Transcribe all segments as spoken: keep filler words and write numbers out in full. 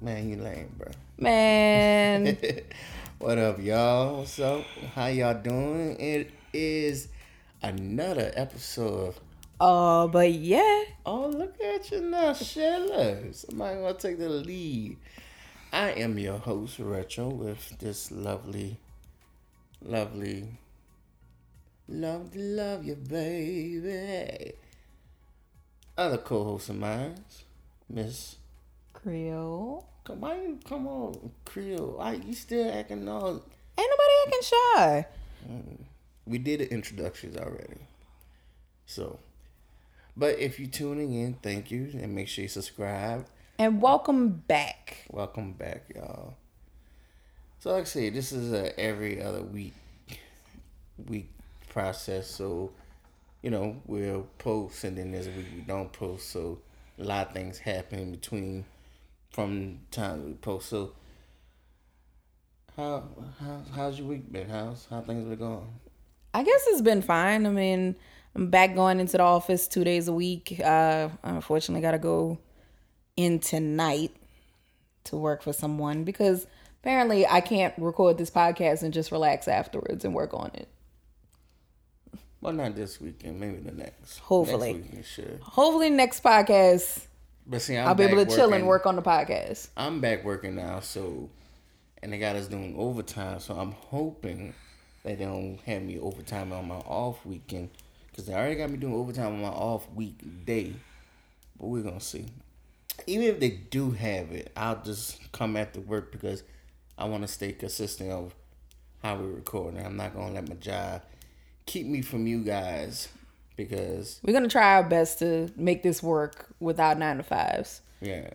Man, you lame, bro. Man. What up, y'all? What's up? How y'all doing? It is another episode. Oh, uh, but yeah. Oh, look at you now, Shella. Somebody gonna take the lead. I am your host, Retro, with this lovely, lovely, love to love you, baby. Other co-host of mine, Miss Creole. Come on, come on, Creole. Why you still acting all? Ain't nobody acting shy. We did the introductions already, so. But if you're tuning in, thank you, and make sure you subscribe. And welcome back. Welcome back, y'all. So, like I say, this is a every other week week process. So, you know, we'll post, and then there's a week we don't post. So, a lot of things happen in between from the time we post. So, how how how's your week been? How's how things been going? I guess it's been fine. I mean, I'm back going into the office two days a week. Uh, I unfortunately got to go in tonight to work for someone because apparently I can't record this podcast and just relax afterwards and work on it. Well, not this weekend. Maybe the next. Hopefully. Next weekend, sure. Hopefully next podcast, but see, I'm I'll be able to working. chill and work on the podcast. I'm back working now, so and they got us doing overtime, so I'm hoping that they don't have me overtime on my off weekend. Cause they already got me doing overtime on my off weekday, but we're gonna see. Even if they do have it, I'll just come after work because I want to stay consistent of how we're recording. I'm not gonna let my job keep me from you guys because we're gonna try our best to make this work without nine to fives. Yeah,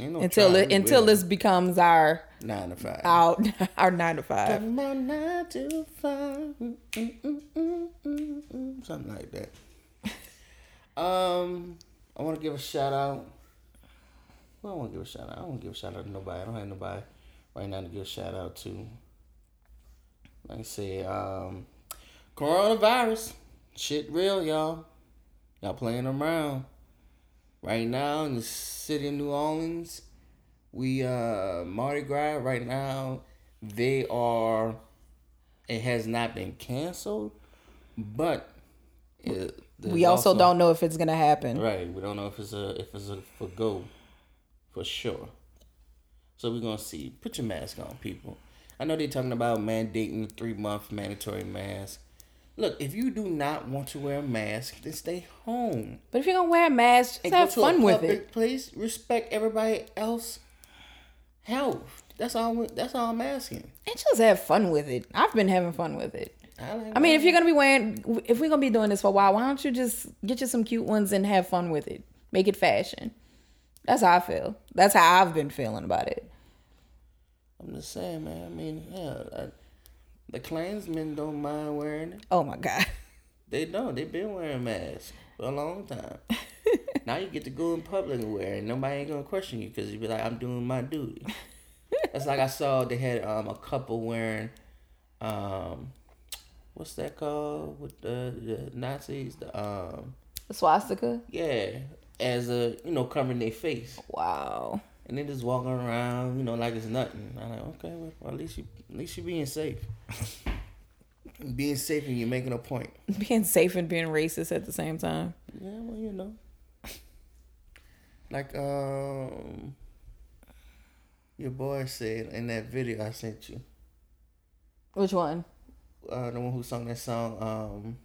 no until it, until this becomes our nine to five. Our, our nine to five. Come on, nine to five. Mm, mm, mm, mm, mm, mm. Something like that. um, I want to give a shout out. Well, I want to give a shout out. I don't give a shout out to nobody. I don't have nobody right now to give a shout out to. Like I say, um, coronavirus, shit real, y'all. Y'all playing around. Right now in the city of New Orleans, we uh Mardi Gras right now. They are. It has not been canceled, but it, we also, also don't know if it's gonna happen. Right, we don't know if it's a if it's a for go, for sure. So we're gonna see. Put your mask on, people. I know they're talking about mandating three month mandatory mask. Look, if you do not want to wear a mask, then stay home. But if you're going to wear a mask, just have fun with it. Please respect everybody else's health. That's all That's all I'm asking. And just have fun with it. I've been having fun with it. I, like I mean, if you're going to be wearing, if we're going to be doing this for a while, why don't you just get you some cute ones and have fun with it? Make it fashion. That's how I feel. That's how I've been feeling about it. I'm just saying, man. I mean, yeah, I, the Klansmen don't mind wearing it. Oh, my God. They don't. They've been wearing masks for a long time. Now you get to go in public and wear it. Nobody ain't going to question you because you be like, I'm doing my duty. That's like I saw they had um a couple wearing, um, what's that called with the, the Nazis? The, um, the swastika? Yeah. As a, you know, covering their face. Wow. And they just walking around, you know, like it's nothing. I'm like, okay, well, at least you, at least you being safe. Being safe and you're making a point. Being safe and being racist at the same time. Yeah, well, you know. Like, um, your boy said in that video I sent you. Which one? Uh, the one who sung that song, um,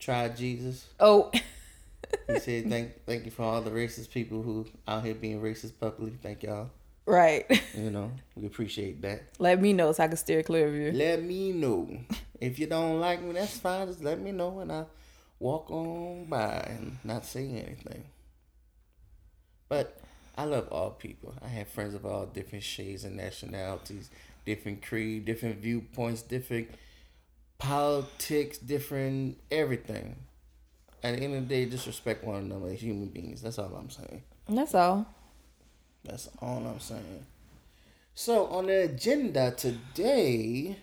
Try Jesus. Oh. He said, "Thank, thank you for all the racist people who out here being racist publicly. Thank y'all. Right. You know, we appreciate that. Let me know so I can steer clear of you. Let me know. If you don't like me, that's fine. Just let me know and I walk on by and not say anything. But I love all people. I have friends of all different shades and nationalities, different creed, different viewpoints, different politics, different everything." At the end of the day, just respect one another as human beings. That's all I'm saying. That's all. That's all I'm saying. So, on the agenda today,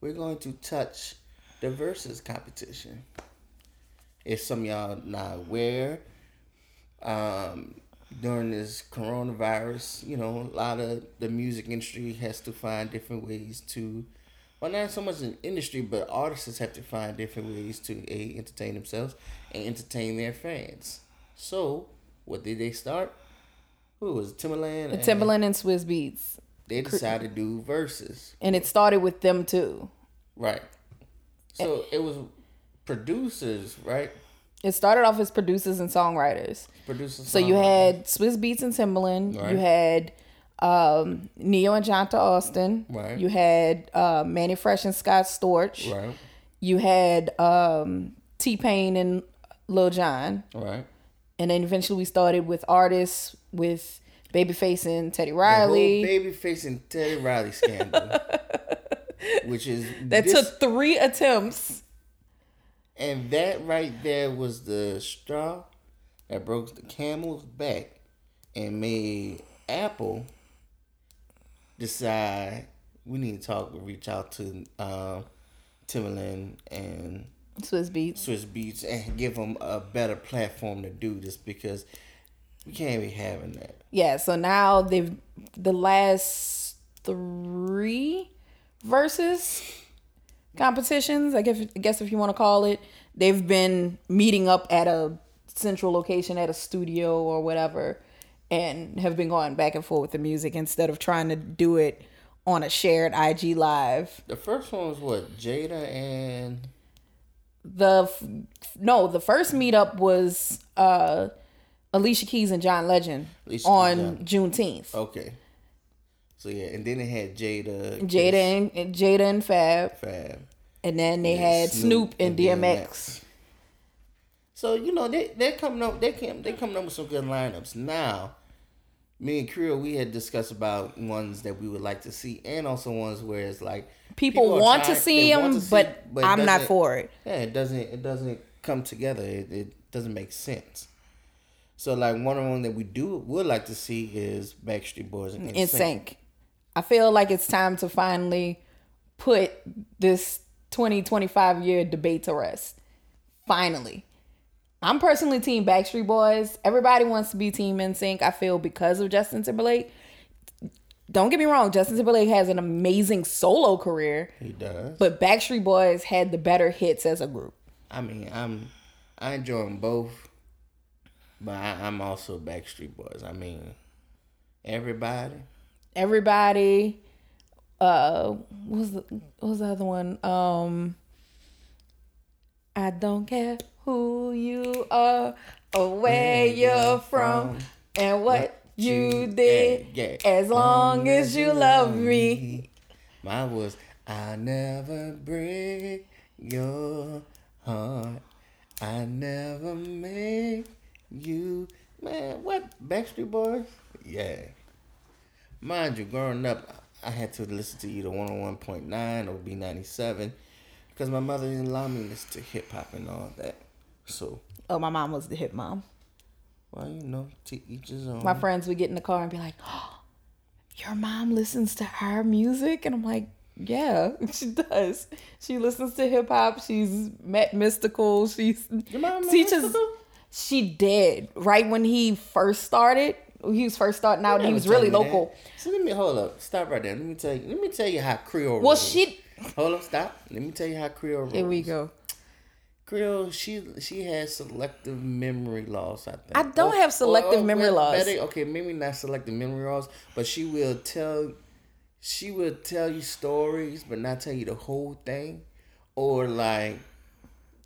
we're going to touch the versus competition. If some of y'all not aware, um, during this coronavirus, you know, a lot of the music industry has to find different ways to, well, not so much an industry, but artists have to find different ways to A, entertain themselves and entertain their fans. So, what did they start? Who was it? Timbaland? And Timbaland and Swizz Beatz. They decided to do verses. And it started with them too. Right. So, it was producers, right? It started off as producers and songwriters. Producers. So you had Swizz Beatz and Timbaland. Right. You had um, Neo and Jonta Austin. Right. You had uh, Manny Fresh and Scott Storch. Right. You had um, T-Pain and Lil Jon. Right. And then eventually we started with artists with Babyface and Teddy Riley. The whole Babyface and Teddy Riley scandal, which is that this- took three attempts. And that right there was the straw that broke the camel's back and made Apple decide we need to talk and reach out to uh, Timbaland and Swizz Beatz. Swizz Beatz and give them a better platform to do this because we can't be having that. Yeah, so now they've the last three verses. Competitions, I guess, I guess if you want to call it, they've been meeting up at a central location at a studio or whatever and have been going back and forth with the music instead of trying to do it on a shared I G Live. The first one was what? Jada and... the No, the first meetup was uh, Alicia Keys and John Legend Alicia on John. Juneteenth. Okay. So yeah, and then they had Jada, Jada and, and Jada and Fab, Fab, and then they and had Snoop, Snoop and, and D M X. So you know they they're coming up, they came they coming up with some good lineups now. Me and Creel, we had discussed about ones that we would like to see, and also ones where it's like people, people want, trying, to see them, want to see them, but, but I'm not for it. Yeah, it doesn't it doesn't come together. It, it doesn't make sense. So like one of them that we do would like to see is Backstreet Boys and N Sync. I feel like it's time to finally put this twenty, twenty-five year debate to rest. Finally. I'm personally team Backstreet Boys. Everybody wants to be team N Sync, I feel, because of Justin Timberlake. Don't get me wrong. Justin Timberlake has an amazing solo career. He does. But Backstreet Boys had the better hits as a group. I mean, I'm, I enjoy them both, but I, I'm also Backstreet Boys. I mean, everybody... Everybody, uh, what was the what was the other one? Um, I don't care who you are, or where you're from, and what you did, as long as you love me. Mine was I never break your heart, I never make you man. What Backstreet Boys? Yeah. Mind you, growing up, I had to listen to either one oh one point nine or B ninety-seven because my mother didn't allow me to listen to hip-hop and all that. So, oh, my mom was the hip mom. Well, you know, to each his own. My friends would get in the car and be like, oh, your mom listens to our music? And I'm like, yeah, she does. She listens to hip-hop. She's met Mystical. She's your mom teaches. Mystical? She did. Right when he first started. He was first starting out. He was really local. That. So let me hold up, stop right there. Let me tell you. Let me tell you how Creole. Well, rolls. she hold up, stop. Let me tell you how Creole. Rolls. Here we go. Creole, she she has selective memory loss. I think I don't oh, have selective oh, oh, memory well, loss. Better, okay, maybe not selective memory loss, but she will tell, she will tell you stories, but not tell you the whole thing, or like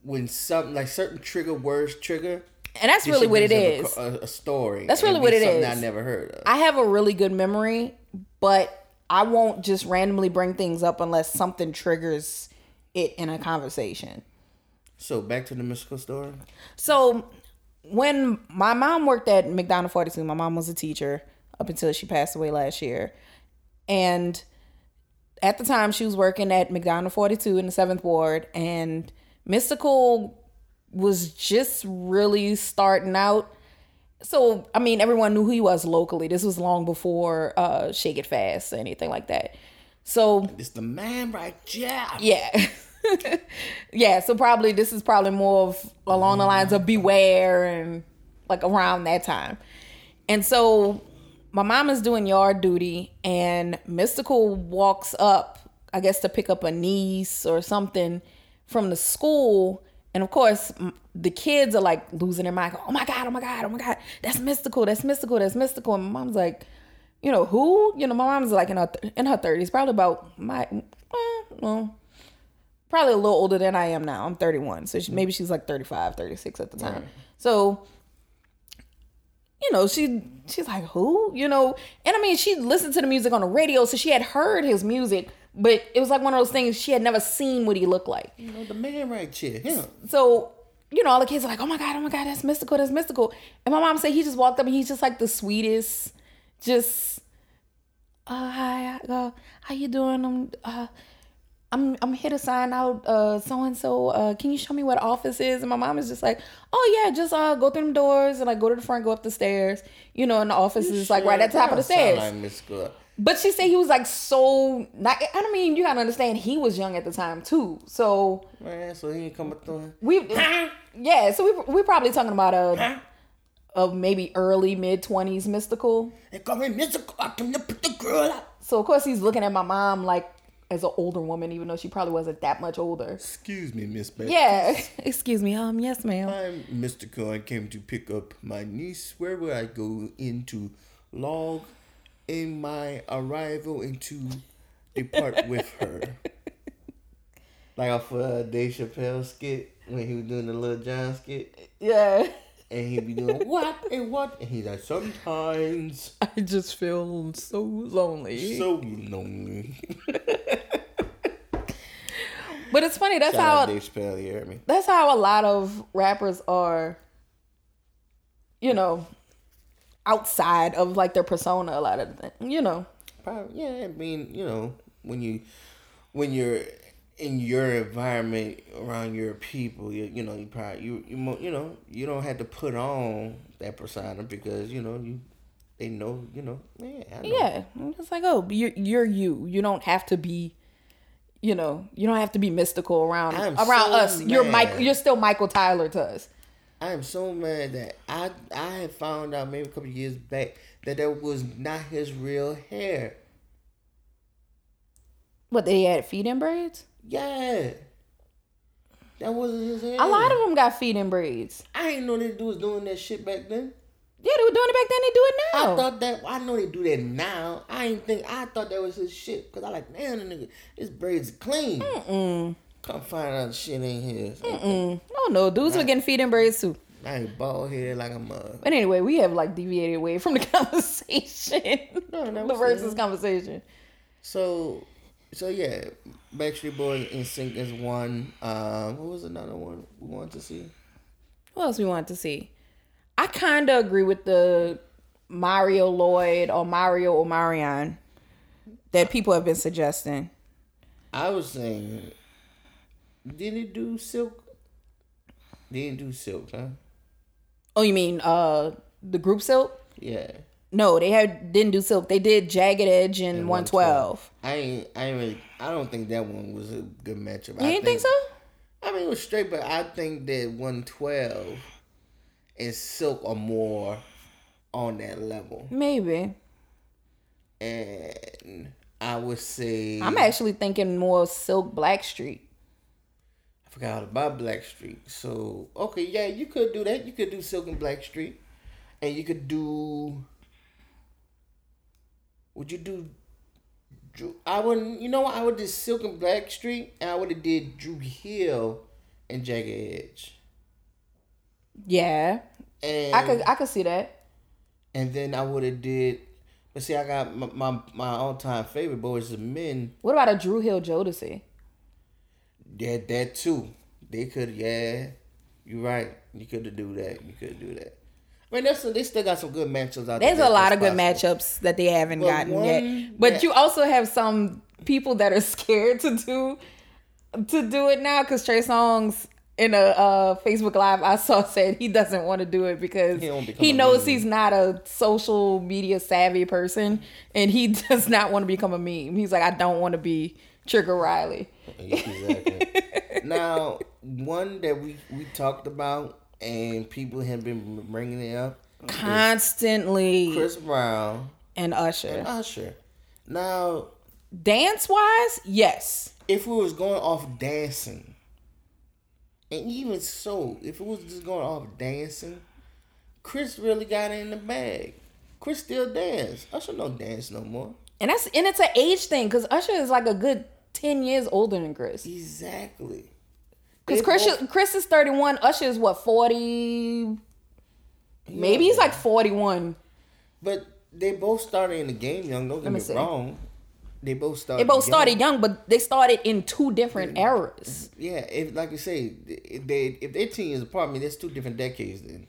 when something like certain trigger words trigger. And that's really what it is. A, a story. That's really what it is. Something I never heard of. I have a really good memory, but I won't just randomly bring things up unless something triggers it in a conversation. So back to the Mystical story. So when my mom worked at McDonogh forty-two, my mom was a teacher up until she passed away last year. And at the time she was working at McDonogh forty-two in the seventh ward, and Mystical was just really starting out. So, I mean, everyone knew who he was locally. This was long before uh, Shake It Fast or anything like that. So... It's the man right there. Yeah. Yeah, so probably this is probably more of along the lines of Beware and like around that time. And so my mom is doing yard duty, and Mystical walks up, I guess, to pick up a niece or something from the school. And of course, the kids are like losing their mind. Oh my God, oh my God, oh my God. That's Mystical, that's Mystical, that's Mystical. And my mom's like, you know, who? You know, my mom's like in her, th- in her thirties, probably about my, eh, well, probably a little older than I am now. I'm thirty-one. So she, maybe she's like thirty-five, thirty-six at the time. Yeah. So, you know, she she's like, who? You know, and I mean, she listened to the music on the radio. So she had heard his music, but it was like one of those things she had never seen what he looked like. You know, the man right here. Yeah. So, you know, all the kids are like, oh my God, oh my God, that's Mystical, that's Mystical. And my mom said he just walked up and he's just like the sweetest, just, uh, hi, uh, how you doing? I'm, uh, I'm, I'm here to sign out, uh, so-and-so, uh, can you show me what office is? And my mom is just like, oh yeah, just, uh, go through them doors and like go to the front, go up the stairs, you know, and the office you is sure? like right at the top of the stairs. Like but she said he was like, so not, I mean, you gotta understand he was young at the time too. So, man, so he ain't coming through. We, yeah. So we, we're probably talking about, uh, of maybe early mid twenties Mystical. They call me Mystical. I come to put the girl up. So of course he's looking at my mom like as an older woman, even though she probably wasn't that much older. Excuse me, Miss Beth. Yeah, excuse me. Um, yes, ma'am. I'm Mystical. I came to pick up my niece. Where will I go into log in my arrival and to depart with her? Like off uh, Dave Chappelle skit when he was doing the Lil Jon skit. Yeah. And he'd be doing what and what, and he's like, sometimes I just feel so lonely, so lonely. But it's funny. That's Shout how. Dave Chappelle, you hear me? That's how a lot of rappers are. You know, outside of like their persona, a lot of the thing, you know. Probably, yeah, I mean, you know, when you, when you're. in your environment around your people, you, you know, you probably, you, you, you know, you don't have to put on that persona because, you know, you, they know, you know, yeah, I know. Yeah. It's like, oh, you're, you're you, you don't have to be, you know, you don't have to be Mystical around, I'm around so us. Mad. You're Michael, you're still Michael Tyler to us. I am so mad that I, I had found out maybe a couple of years back that that was not his real hair. What, they had feed-in braids? Yeah. That wasn't his hair. A lot of them got feed-in braids. I didn't know they was doing that shit back then. Yeah, they were doing it back then. They do it now. I thought that. I know they do that now. I didn't think. I thought that was his shit. Because I like, damn, nigga, this braids clean. Mm-mm. Come find out shit ain't his. Mm-mm. No, no. Dudes were getting feed-in braids, too. I ain't bald headed like a mug. But anyway, we have, like, deviated away from the conversation. No, that was the versus conversation. So... So yeah, Backstreet Boys and N Sync is one. Uh, what was another one we wanted to see? What else we wanted to see? I kind of agree with the Mario Lloyd or Mario or Marion that people have been suggesting. I was saying, did it do Silk? Didn't do Silk, huh? Oh, you mean uh the group Silk? Yeah. No, they had didn't do Silk. They did Jagged Edge and, and one twelve. I ain't, I ain't really, I don't think that one was a good matchup. You I didn't think, think so? I mean, it was straight, but I think that one twelve and Silk are more on that level. Maybe. And I would say... I'm actually thinking more Silk Blackstreet. I forgot all about Blackstreet. So, okay, yeah, you could do that. You could do Silk and Blackstreet. And you could do... Would you do, Dru, I wouldn't, you know what, I would do Silk and Blackstreet, and I would have did Dru Hill and Jagged Edge. Yeah. And I could I could see that. And then I would have did, but see, I got my, my, my all-time favorite Boys and Men. What about a Dru Hill Jodeci? Yeah, that too. They could, yeah, you're right. You could do that. You could do that. I mean, that's, they still got some good matchups out there. There's a lot of good matchups that they haven't gotten yet. But you also have some people that are scared to do to do it now because Trey Songz in a uh, Facebook Live I saw said he doesn't want to do it because he knows he's not a social media savvy person and he does not want to become a meme. He's like, I don't want to be Trigger Riley. Exactly. Now, one that we, we talked about and people have been bringing it up constantly. Chris Brown and Usher. And Usher. Now, dance wise, yes. If we was going off dancing, and even so, if it was just going off dancing, Chris really got in the bag. Chris still dance. Usher don't dance no more. And that's and it's an age thing, because Usher is like a good ten years older than Chris. Exactly. Because Chris, both... Chris is thirty-one. Usher is what, forty? Maybe yeah. He's like forty-one. But they both started in the game young. Don't get me, me wrong. They both started. They both started young, young, but they started in two different yeah. eras. Yeah, if like you say, if they if they're ten years apart, I mean, there's two different decades. Then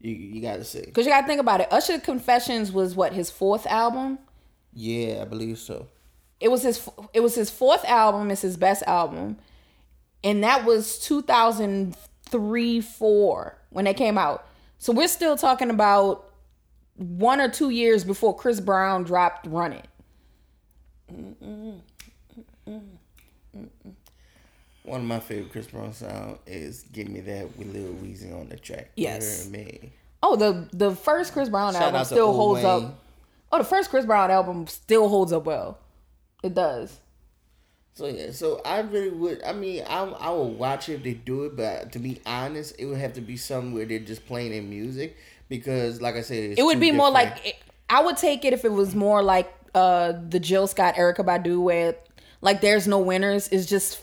you you gotta say, because you gotta think about it. Usher Confessions was what, his fourth album. Yeah, I believe so. It was his it was his fourth album. It's his best album, and that was two thousand three, four when they came out. So we're still talking about one or two years before Chris Brown dropped Run It. Mm-mm. Mm-mm. Mm-mm. One of my favorite Chris Brown sound is "Give Me That" with Lil Weezy on the track. Yes. You know what I mean? Oh, the the first Chris Brown Shout album still holds Wayne. up. Oh, the first Chris Brown album still holds up well. It does. So yeah, so I really would. I mean, I I would watch it if they do it, but to be honest, it would have to be somewhere they're just playing their music, because, like I said, it's it would be different. More like I would take it if it was more like. Uh, the Jill Scott, Erykah Badu, where like there's no winners. It's just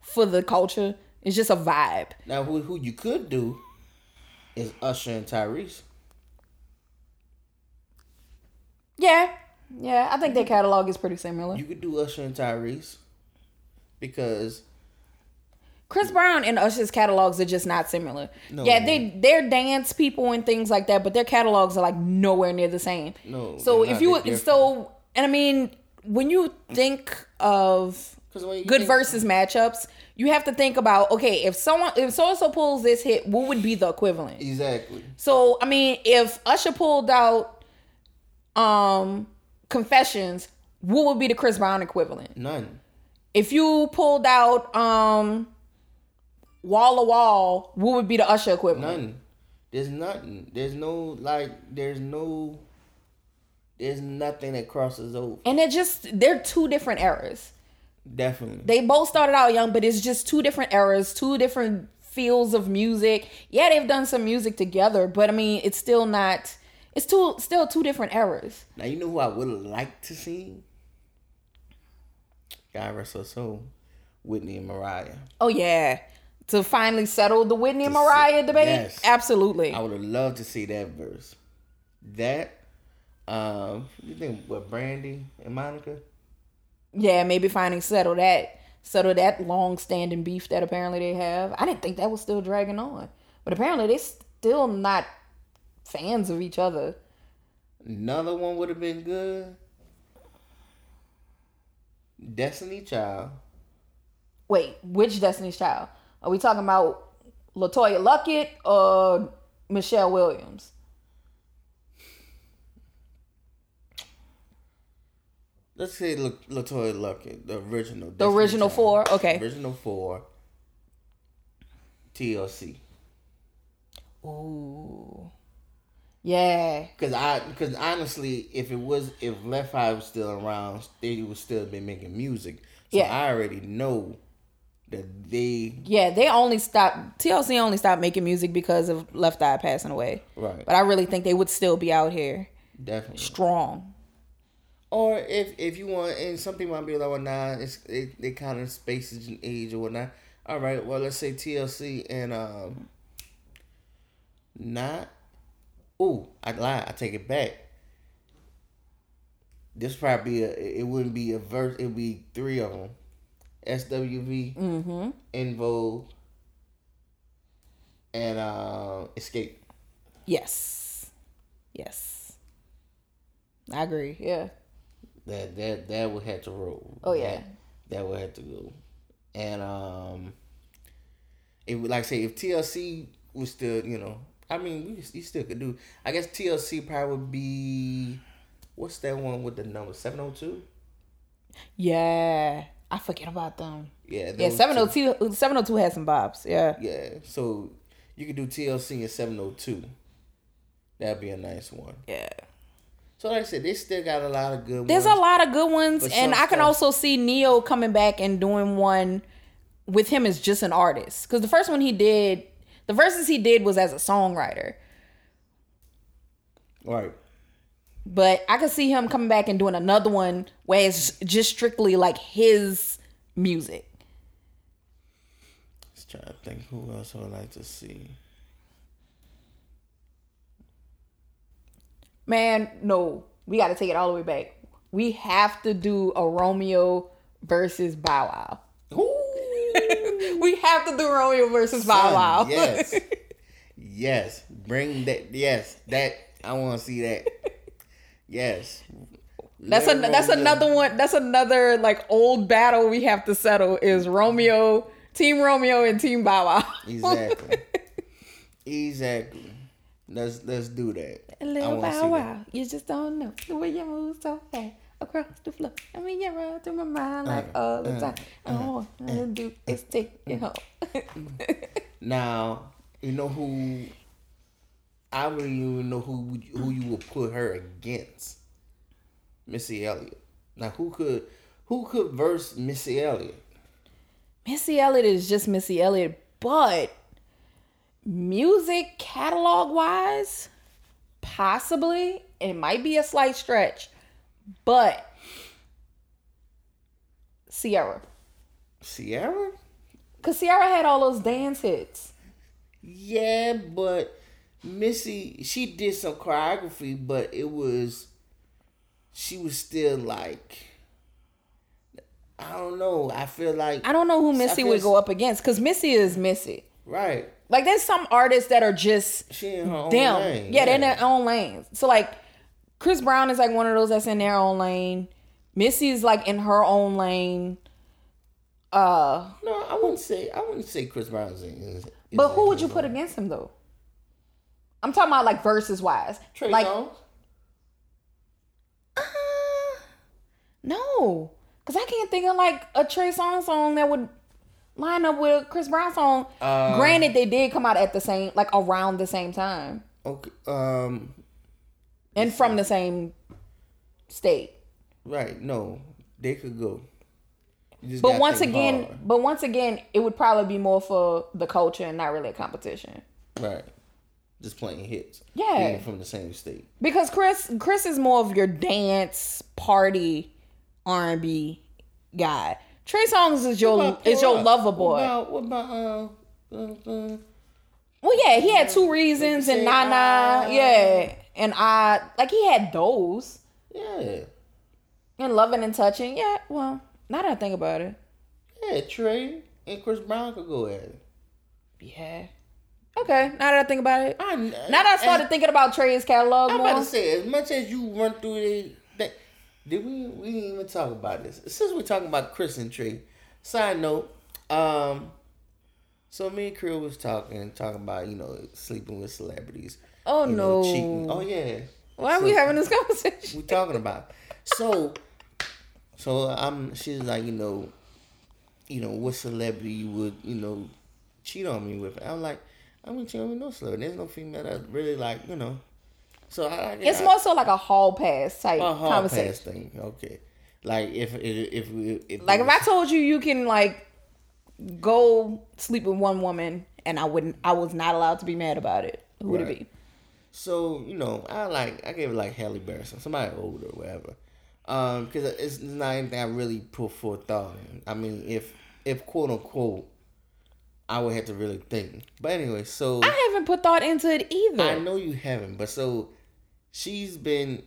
for the culture. It's just a vibe. Now, who who you could do is Usher and Tyrese. Yeah, yeah. I think their catalog is pretty similar. You could do Usher and Tyrese because Chris Brown and Usher's catalogs are just not similar. No, yeah, they, they're dance people and things like that, but their catalogs are like nowhere near the same. No, so if you would, so. And I mean, when you think of you good think- versus matchups, you have to think about, okay, if someone, if so-and-so pulls this hit, what would be the equivalent? Exactly. So, I mean, if Usher pulled out um, Confessions, what would be the Chris Brown equivalent? None. If you pulled out um, Wall to Wall, what would be the Usher equivalent? None. There's nothing. There's no, like, there's no... There's nothing that crosses over. And they're just, they're two different eras. Definitely. They both started out young, but it's just two different eras, two different fields of music. Yeah, they've done some music together, but I mean, it's still not, it's two, still two different eras. Now, you know who I would like to see? God rest her soul. Whitney and Mariah. Oh, yeah. To finally settle the Whitney to and Mariah see, debate? Yes. Absolutely. I would have loved to see that verse. That. Um, you think what, Brandy and Monica? Yeah, maybe finally settle that, settle that long-standing beef that apparently they have. I didn't think that was still dragging on, but apparently they're still not fans of each other. Another one would have been good. Destiny Child. Wait, which Destiny's Child? Are we talking about LaToya Luckett or Michelle Williams? Let's say La- LaToya Luckett, the original. The original four, okay. Original four. T L C. Ooh. Yeah. Because I, because honestly, if it was, if Left Eye was still around, they would still be making music. So yeah. I already know that they. Yeah, they only stopped. T L C only stopped making music because of Left Eye passing away. Right. But I really think they would still be out here. Definitely. Strong. Or if if you want, and some people might be like, well, nah, it's, it, it kind of spaces in age or whatnot. All right, well, let's say T L C and um, not, ooh, I lied, I take it back. This probably, a, it wouldn't be a verse, it would be three of them. S W V, mm-hmm. In Vogue, and uh, Escape. Yes. Yes. I agree, yeah. That that that would have to roll. Oh yeah, that, that would have to go. And um, it would, like I say, if T L C was still, you know, I mean, we you still could do. I guess T L C probably would be, what's that one with the number seven oh two? Yeah, I forget about them. Yeah, yeah, seven oh two. seven oh two has some bops. Yeah. Yeah, so you could do T L C and seven oh two. That'd be a nice one. Yeah. So like I said, they still got a lot of good ones. There's a lot of good ones. And I can also see Neo coming back and doing one with him as just an artist. Because the first one he did, the verses he did was as a songwriter. Right. But I could see him coming back and doing another one where it's just strictly like his music. Let's try to think who else I would like to see. Man, no. We got to take it all the way back. We have to do a Romeo versus Bow Wow. Ooh. We have to do Romeo versus Son, Bow Wow. Yes. Yes. Bring that. Yes. That. I want to see that. Yes. That's a, that's another one. That's another like old battle we have to settle is Romeo, Team Romeo and Team Bow Wow. Exactly. Exactly. Let's let's do that. A little Bow Wow, you just don't know the way you move so fast across the floor. I mean, you run through my mind like uh, all the uh, time. Uh, all I want to uh, do is take you home. Now you know who. I wouldn't even know who who you would put her against. Missy Elliott. Now who could who could verse Missy Elliott? Missy Elliott is just Missy Elliott, but. Music catalog wise, possibly it might be a slight stretch, but Ciara, Ciara, because Ciara had all those dance hits. Yeah, but Missy, she did some choreography, but it was she was still like. I don't know. I feel like I don't know who Missy would go up against because Missy is Missy, right? Like, there's some artists that are just she in her own them. Lane, yeah, yeah, they're in their own lanes. So, like, Chris Brown is, like, one of those that's in their own lane. Missy's, like, in her own lane. Uh, no, I wouldn't say I wouldn't say Chris Brown's in his But who would you put against him, though? I'm talking about, like, verses-wise. Trey Songz? Uh, no. Because I can't think of, like, a Trey Songz song that would... line up with Chris Brown's song. Uh, Granted, they did come out at the same, like around the same time. Okay. Um, and from the same state. Right. No, they could go. But once again, hard. but once again, it would probably be more for the culture and not really a competition. Right. Just playing hits. Yeah. Being from the same state. Because Chris, Chris is more of your dance party, R and B guy. Trey Songz is your is your lover boy. What about, what about uh, uh, uh, well, yeah, he had Two Reasons and Nana, yeah, and I like he had those. Yeah. And Loving and Touching, yeah. Well, now that I think about it, yeah, Trey and Chris Brown could go at it. Yeah. Okay. Now that I think about it, I, now that I started as, thinking about Trey's catalog, I'm more, about to say as much as you run through the. the Did we we didn't even talk about this? Since we're talking about Chris and Trey, side note, um, so me and Krill was talking, talking about you know sleeping with celebrities. Oh no, know, cheating. Oh yeah. Why so, are we having this conversation? We're talking about so, so I'm. She's like you know, you know what celebrity you would you know cheat on me with? I'm like I'm gonna cheat on me with no celebrity. There's no female that really like you know. So I, I, it's I, more so like a hall pass type a hall conversation pass thing. Okay, like if if, if, if like was, if I told you you can like go sleep with one woman and I wouldn't I was not allowed to be mad about it. Who right. would it be? So you know I like I gave it like Halle Berry, somebody older or whatever, um because it's not anything I really put forth thought in. I mean if if quote unquote. I would have to really think. But anyway, so... I haven't put thought into it either. I know you haven't, but so... She's been...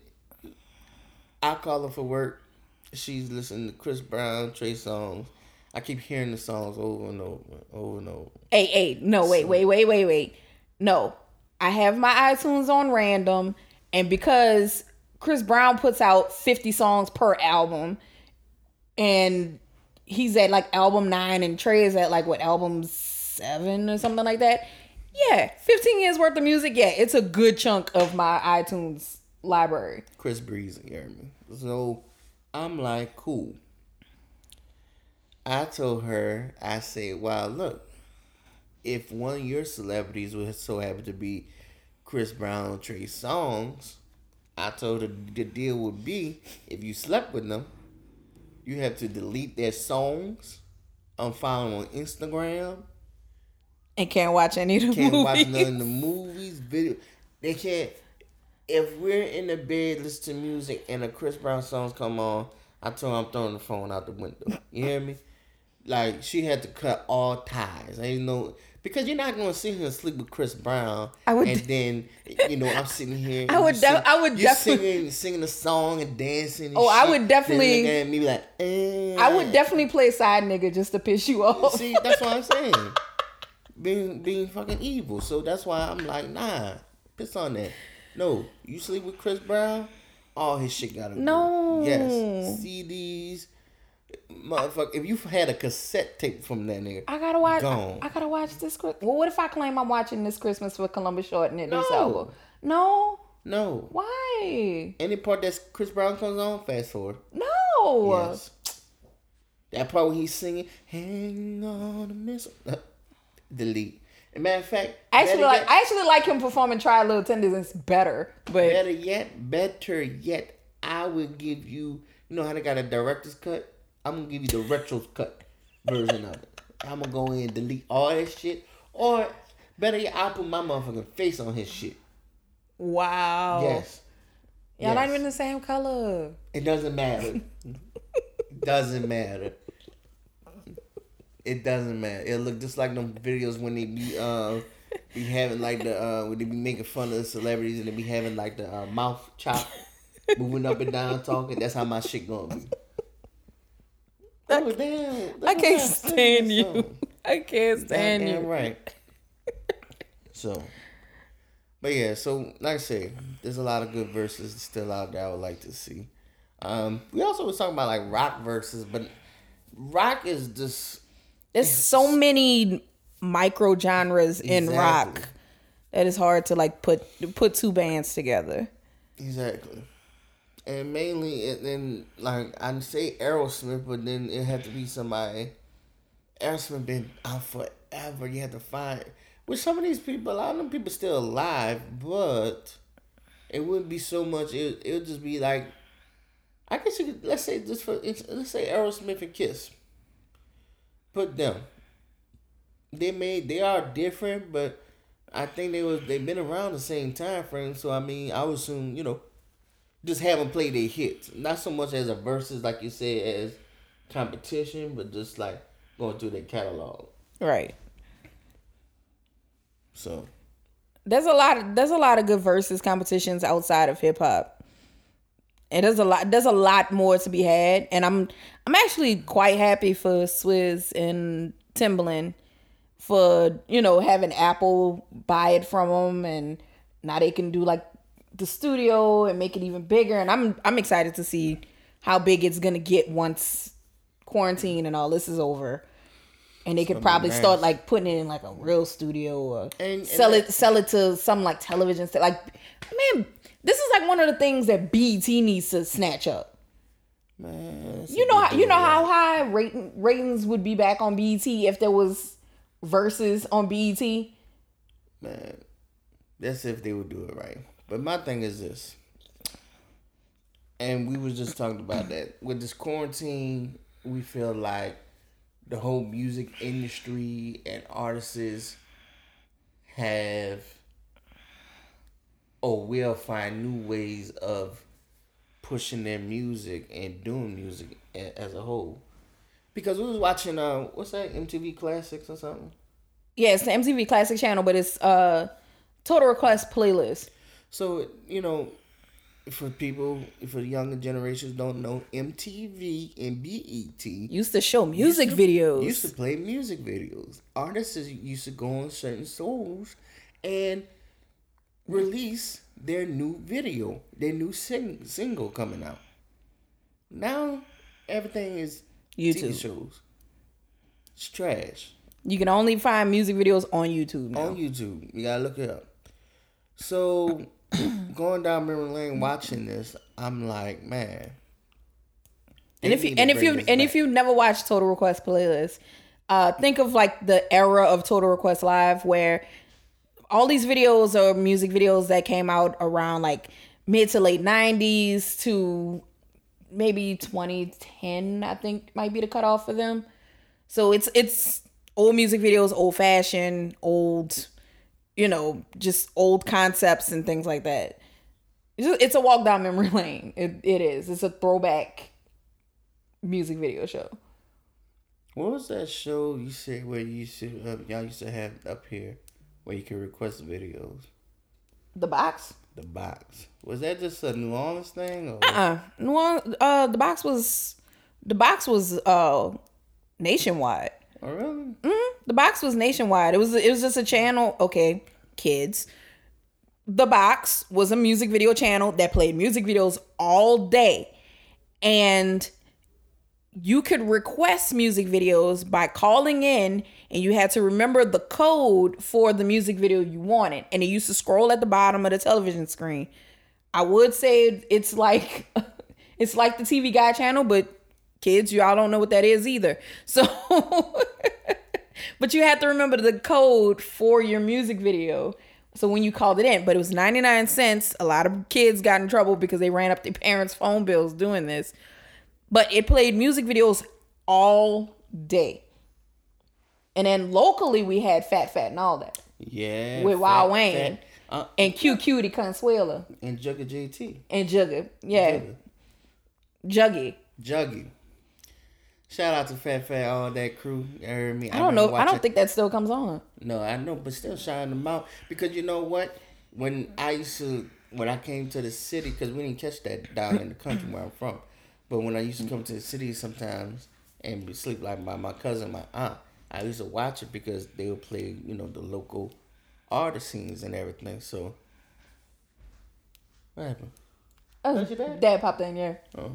I call her for work. She's listening to Chris Brown, Trey Songz. I keep hearing the songs over and over, over and over. Hey, hey, no, wait, so, wait, wait, wait, wait. No. I have my iTunes on random, and because Chris Brown puts out fifty songs per album, and... he's at like album nine and Trey is at like what album seven or something like that. Yeah. fifteen years worth of music. Yeah. It's a good chunk of my iTunes library. Chris Breezy, you hear me? So I'm like, cool. I told her, I said, wow, look, if one of your celebrities would so happen to be Chris Brown, Trey Songz, I told her the deal would be if you slept with them, you have to delete their songs, unfollow on Instagram, and can't watch any of the can't movies. Can't watch none of the movies, video. They can't. If we're in the bed listening to music and a Chris Brown song's come on, I told her I'm throwing the phone out the window. You hear me? Like, she had to cut all ties. I ain't know. Because you're not gonna sit here and sleep with Chris Brown, I would, and then you know I'm sitting here. I would, sing, de- I would definitely singing, singing a song and dancing. And oh, shit, I would definitely. Then me like, eh. I would definitely play a side nigga just to piss you off. See, that's what I'm saying. being being fucking evil. So that's why I'm like, nah, piss on that. No, you sleep with Chris Brown, all his shit gotta go. No. Yes, C Ds. Motherfucker, if you had a cassette tape from that nigga, I gotta watch. I, I gotta watch this. Well, what if I claim I'm watching This Christmas with Columbus Short and it no. album? No, no. Why? Any part that Chris Brown comes on, fast forward. No. Yes. That part where he's singing, "Hang on to Miss," delete. And matter of fact, I actually like. Yet, I actually like him performing "Try a Little Tenders." It's better, but better yet, better yet, I would give you. You know how they got a director's cut. I'm going to give you the retro cut version of it. I'm going to go in and delete all that shit. Or, better yet, I'll put my motherfucking face on his shit. Wow. Yes. Y'all yes. not even the same color. It doesn't matter. It doesn't matter. It doesn't matter. It'll look just like them videos when they be, uh, be having like the, uh, when they be making fun of the celebrities and they be having like the uh, mouth chop, moving up and down talking. That's how my shit going to be. I, oh, damn. I can't stand you. I can't stand damn, you. Damn right. So, but yeah, so like I said, there's a lot of good verses still out there I would like to see. Um, we also was talking about like rock verses, but rock is just... There's so many micro genres in exactly. rock that it's hard to like put put two bands together. Exactly. And mainly, and then like I say Aerosmith, but then it had to be somebody. Aerosmith been out forever. You had to find with some of these people. A lot of them people still alive, but it wouldn't be so much. It it would just be like, I guess you could, let's say just for let's say Aerosmith and Kiss. Put them. They made they are different, but I think they was they've been around the same time frame. So I mean, I would assume you know. Just have them play their hits. Not so much as a versus, like you said, as competition, but just like going through their catalog. Right. So there's a lot of there's a lot of good versus competitions outside of hip hop. And there's a lot there's a lot more to be had. And I'm I'm actually quite happy for Swizz and Timbaland for, you know, having Apple buy it from them and now they can do like the studio and make it even bigger, and I'm I'm excited to see how big it's gonna get once quarantine and all this is over, and they could probably nice. start like putting it in like a real studio or and, sell and it sell it to some like television st- like man, this is like one of the things that B E T needs to snatch up. Man, you know how, you know how high rating, ratings would be back on B E T if there was verses on B E T. Man, that's if they would do it right. But my thing is this, and we was just talking about that. With this quarantine, we feel like the whole music industry and artists have or will find new ways of pushing their music and doing music as a whole. Because we was watching, uh, what's that, M T V Classics or something? Yeah, it's the M T V Classic channel, but it's uh, Total Request playlist. So, you know, for people, for the younger generations don't know, M T V and B E T... Used to show music used to, videos. Used to play music videos. Artists used to go on certain shows and release their new video, their new sing- single coming out. Now, everything is YouTube. T V shows. It's trash. You can only find music videos on YouTube now. On YouTube. You gotta look it up. So... Going down memory lane, watching this, I'm like, man. And if you and if you and back. if you never watched Total Request playlist, uh, think of like the era of Total Request Live where all these videos or music videos that came out around like mid to late nineties to maybe twenty ten, I think might be the cutoff for them. So it's it's old music videos, old fashion, old, you know, just old concepts and things like that. It's a walk down memory lane. It it is. It's a throwback music video show. What was that show you said where you used to uh, y'all used to have up here where you could request videos? The Box. The Box. Was that just a New Orleans thing? Or? Uh-uh. New Orleans. Uh, the Box was. The Box was uh, nationwide. Oh really? Mm-hmm. The Box was nationwide. It was. It was just a channel. Okay, kids. The Box was a music video channel that played music videos all day. And you could request music videos by calling in, and you had to remember the code for the music video you wanted. And it used to scroll at the bottom of the television screen. I would say it's like it's like the T V Guide channel, but kids, y'all don't know what that is either. So but you had to remember the code for your music video. So when you called it in, but it was ninety-nine cents. A lot of kids got in trouble because they ran up their parents' phone bills doing this. But it played music videos all day. And then locally, we had Fat Fat and all that. Yeah. With Wild Wayne. Uh, and Q Cutie Consuela. And Jugga J T. And Jugga. Yeah. Juggy. Juggy. Shout out to Fat Fat, all that crew. You heard me? I don't know. I don't it. think that still comes on. No, I know, but still shout them out because you know what? When I used to, when I came to the city, because we didn't catch that down in the country where I'm from, but when I used to come to the city sometimes and be sleep like my my cousin, my aunt, I used to watch it because they would play, you know, the local artist scenes and everything. So what happened? Oh, that's your dad? Dad popped in here. Oh.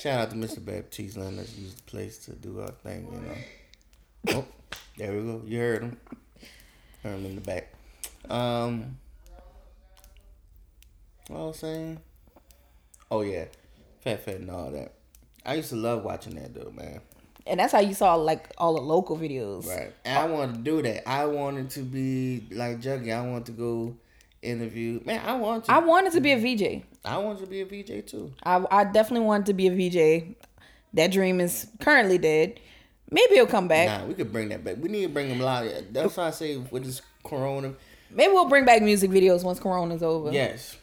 Shout out to Mister Baptiste letting us use the place to do our thing, you know. Oh, there we go. You heard him. Heard him in the back. Um, what I was saying? Oh, yeah. Fat Fat and all that. I used to love watching that, though, man. And that's how you saw, like, all the local videos. Right. And I wanted to do that. I wanted to be, like, Juggy. I wanted to go interview. Man, I wanted to. I wanted to be a V J. I wanted to be a V J too. I I definitely wanted to be a V J. That dream is currently dead. Maybe it'll come back. Nah, we could bring that back. We need to bring them live. That's why I say with this corona. Maybe we'll bring back music videos once corona's over. Yes.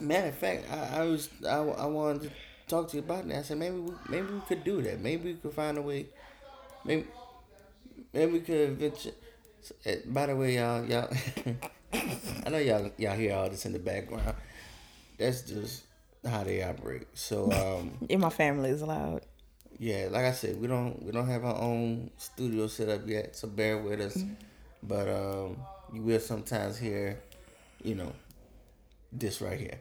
Matter of fact, I, I was I, I wanted to talk to you about that. I said maybe we, maybe we could do that. Maybe we could find a way. Maybe maybe we could venture. By the way, y'all y'all. I know y'all y'all hear all this in the background. That's just how they operate. So, um... and my family is loud. Yeah, like I said, we don't we don't have our own studio set up yet, so bear with us. Mm-hmm. But um, you will sometimes hear, you know, this right here.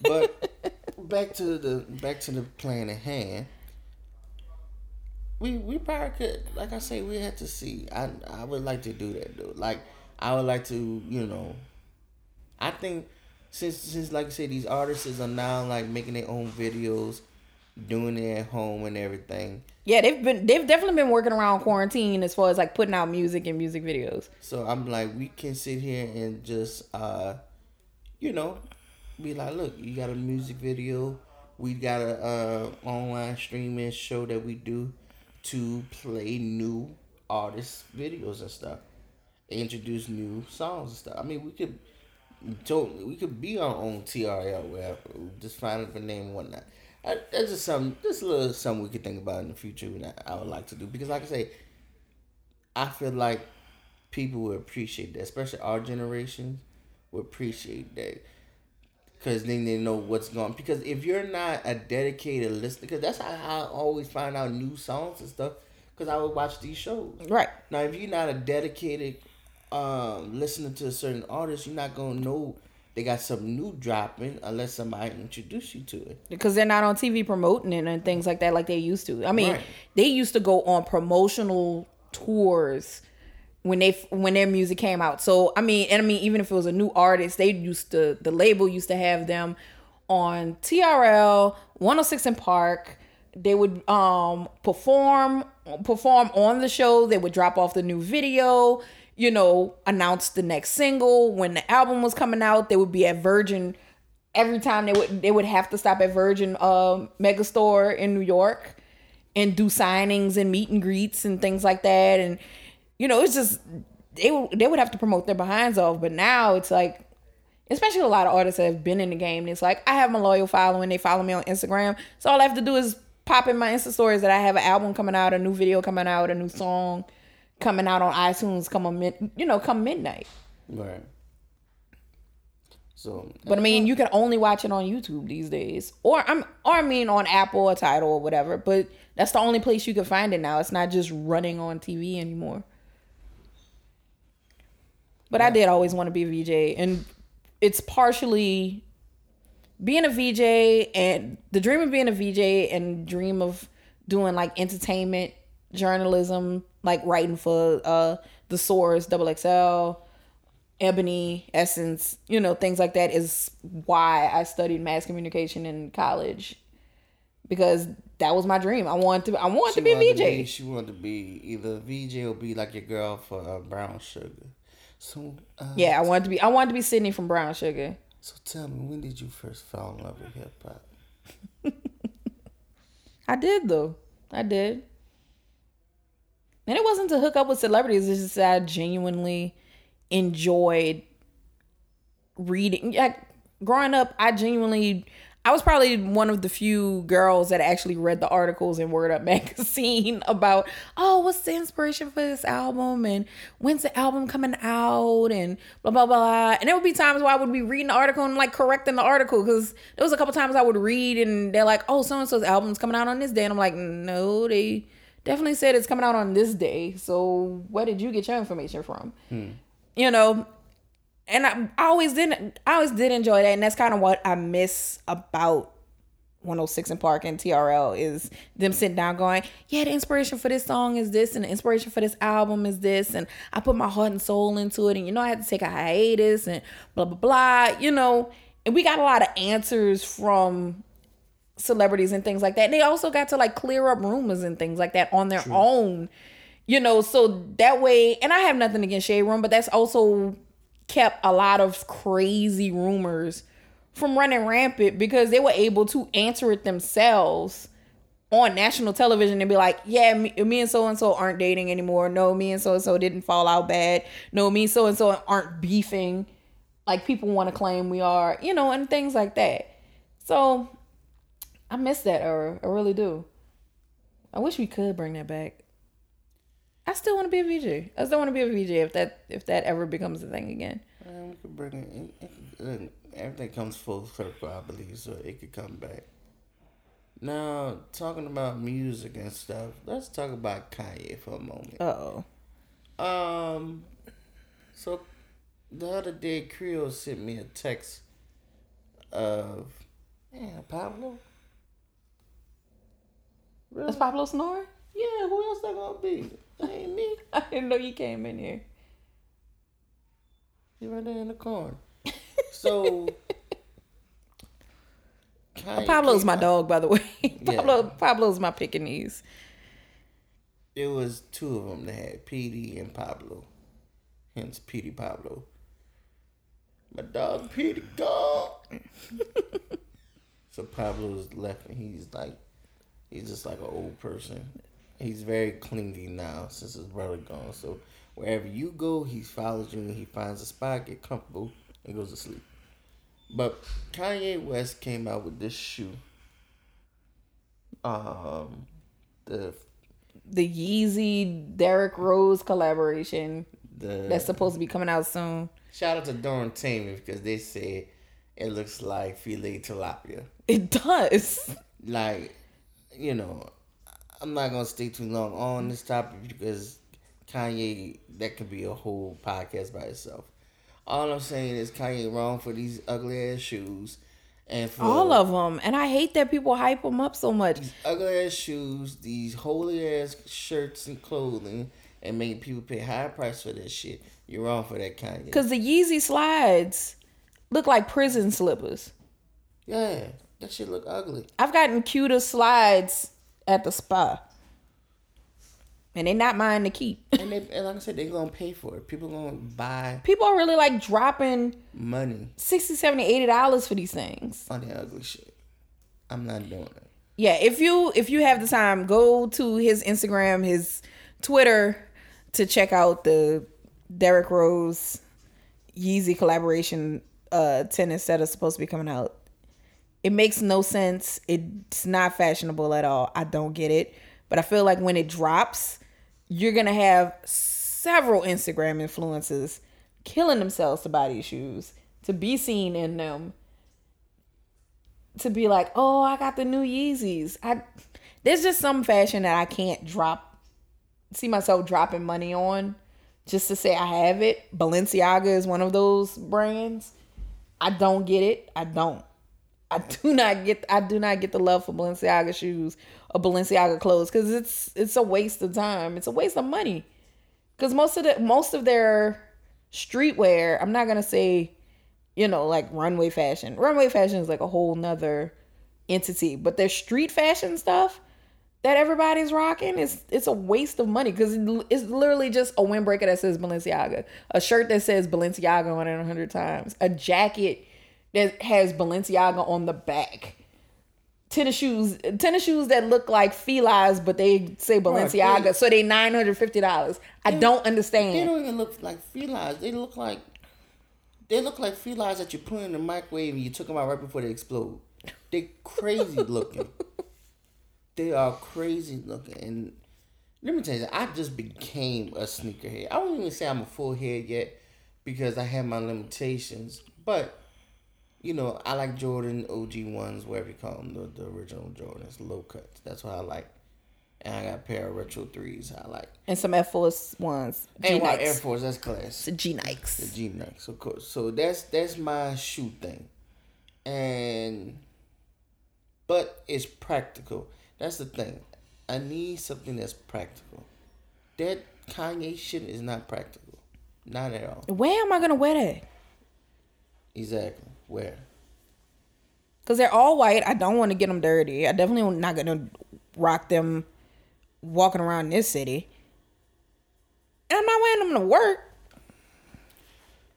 But back to the back to the plan at hand. We we probably could, like I say, we have to see. I I would like to do that though. Like I would like to, you know, I think. Since, since like I said, these artists are now like making their own videos, doing it at home and everything. Yeah, they've been they've definitely been working around quarantine as far as like putting out music and music videos. So I'm like, we can sit here and just, uh, you know, be like, look, you got a music video, we got a uh, online streaming show that we do to play new artists' videos and stuff, introduce new songs and stuff. I mean, we could. Totally, we could be our own T R L, whatever. Just find up a name and whatnot. I, that's just something, just a little something we could think about in the future. And I, I would like to do because, like I say, I feel like people would appreciate that, especially our generation would appreciate that because then they know what's going. Because if you're not a dedicated listener, because that's how I always find out new songs and stuff. Because I would watch these shows. Right now, if you're not a dedicated Um, listening to a certain artist, you're not gonna know they got something new dropping unless somebody introduce you to it. Because they're not on T V promoting it and things like that, like they used to. I mean, right. They used to go on promotional tours when they when their music came out. So I mean, and I mean, even if it was a new artist, they used to the label used to have them on T R L, one oh six and Park. They would um perform perform on the show. They would drop off the new video. you know, announce the next single. When the album was coming out, they would be at Virgin. Every time they would they would have to stop at Virgin uh, Megastore in New York and do signings and meet and greets and things like that. And, you know, it's just, they, they would have to promote their behinds off. But now it's like, especially a lot of artists that have been in the game, it's like, I have my loyal following. They follow me on Instagram. So all I have to do is pop in my Insta stories that I have an album coming out, a new video coming out, a new song coming out on iTunes come on mid, you know, come midnight. Right. So, but I mean, you can only watch it on YouTube these days, or I'm, or I mean, on Apple or Tidal or whatever. But that's the only place you can find it now. It's not just running on T V anymore. But yeah. I did always want to be a V J, and it's partially being a V J and the dream of being a V J and dream of doing like entertainment journalism, like writing for uh the Source, Double X L. Ebony, Essence, you know, things like that is why I studied mass communication in college, because that was my dream. I wanted to, I wanted she to be wanted a V J. To be, she wanted to be either a V J or be like your girl for uh, Brown Sugar. So uh, yeah, I wanted to be. I wanted to be Sydney from Brown Sugar. So tell me, when did you first fall in love with hip hop? I did though. I did, and it wasn't to hook up with celebrities. It's just that I genuinely enjoyed reading. Like, growing up, I genuinely, I was probably one of the few girls that actually read the articles in Word Up magazine about, oh, what's the inspiration for this album, and when's the album coming out, and blah, blah, blah. And there would be times where I would be reading the article and like correcting the article, because there was a couple times I would read and they're like, oh, so-and-so's album's coming out on this day. And I'm like, no, they definitely said it's coming out on this day. So where did you get your information from? Hmm. You know, and I, I always didn't, I always did enjoy that. And that's kind of what I miss about one oh six and Park and T R L is them sitting down going, yeah, the inspiration for this song is this, and the inspiration for this album is this, and I put my heart and soul into it, and, you know, I had to take a hiatus and blah, blah, blah, you know. And we got a lot of answers from celebrities and things like that. And they also got to like clear up rumors and things like that on their True. own. You know, so that way, and I have nothing against Shade Room, but that's also kept a lot of crazy rumors from running rampant, because they were able to answer it themselves on national television and be like, yeah, me, me and so-and-so aren't dating anymore. No, me and so-and-so didn't fall out bad. No, me and so-and-so aren't beefing like people want to claim we are, you know, and things like that. So I miss that era. I really do. I wish we could bring that back. I still want to be a V J. I still want to be a V J if that if that ever becomes a thing again. Um, we could bring it, it, it, everything comes full circle, I believe, so it could come back. Now, talking about music and stuff, let's talk about Kanye for a moment. Uh-oh. Um, so, the other day, Creole sent me a text of, man, Pablo? Really? That's Pablo Snore? Yeah, who else that gonna be? That ain't me. I didn't know you came in here. You right there in the corner. So Pablo's my out. dog, by the way. Yeah. Pablo Pablo's my Pekingese. There was two of them that had P D and Pablo. Hence P D Pablo. My dog P D dog. So Pablo's left, and he's like, he's just like an old person. He's very clingy now since his brother gone. So wherever you go, he follows you, and he finds a spot, get comfortable, and goes to sleep. But Kanye West came out with this shoe. Um, the the Yeezy Derrick Rose collaboration the, that's supposed to be coming out soon. Shout out to Dorn Tammy, because they said it looks like filet tilapia. It does. Like, you know, I'm not going to stay too long on this topic, because Kanye, that could be a whole podcast by itself. All I'm saying is Kanye wrong for these ugly ass shoes. And for all of them. And I hate that people hype them up so much. These ugly ass shoes, these holy ass shirts and clothing, and making people pay high price for this shit. You're wrong for that, Kanye. Because the Yeezy slides look like prison slippers. Yeah, that shit look ugly. I've gotten cuter slides at the spa, And they're not mine to keep. And, they, and like I said, they're going to pay for it. People going to buy. People are really like dropping money. sixty, seventy, eighty dollars for these things. On the ugly shit. I'm not doing it. Yeah, if you if you have the time, go to his Instagram, his Twitter to check out the Derrick Rose Yeezy collaboration uh, tennis that is supposed to be coming out. It makes no sense. It's not fashionable at all. I don't get it. But I feel like when it drops, you're going to have several Instagram influencers killing themselves to buy these shoes, to be seen in them, to be like, oh, I got the new Yeezys. I There's just some fashion that I can't drop, see myself dropping money on just to say I have it. Balenciaga is one of those brands. I don't get it. I don't. I do not get I do not get the love for Balenciaga shoes or Balenciaga clothes because it's it's a waste of time. It's a waste of money because most of the most of their streetwear, I'm not gonna say, you know, like runway fashion. Runway fashion is like a whole nother entity, but their street fashion stuff that everybody's rocking is it's a waste of money because it's literally just a windbreaker that says Balenciaga, a shirt that says Balenciaga on it a hundred times, a jacket that has Balenciaga on the back. Tennis shoes, tennis shoes that look like felines, but they say Balenciaga, right, so they nine hundred fifty dollars. I don't understand. They don't even look like felines. They look like they look like felines that you put in the microwave and you took them out right before they explode. They crazy looking. They are crazy looking. And let me tell you, I just became a sneakerhead. I won't even say I'm a full head yet because I have my limitations, but. You know, I like Jordan O G ones, whatever you call them, the, the original Jordans, low cuts. That's what I like. And I got a pair of retro threes I like. And some Air Force ones. And my Air Force, that's class. The G Nikes. The G Nikes, of course. So that's that's my shoe thing. And, but it's practical. That's the thing. I need something that's practical. That Kanye shit is not practical. Not at all. Where am I going to wear that? Exactly. Where? Because they're all white. I don't want to get them dirty. I definitely am not going to rock them walking around this city. And I'm not wearing them to work.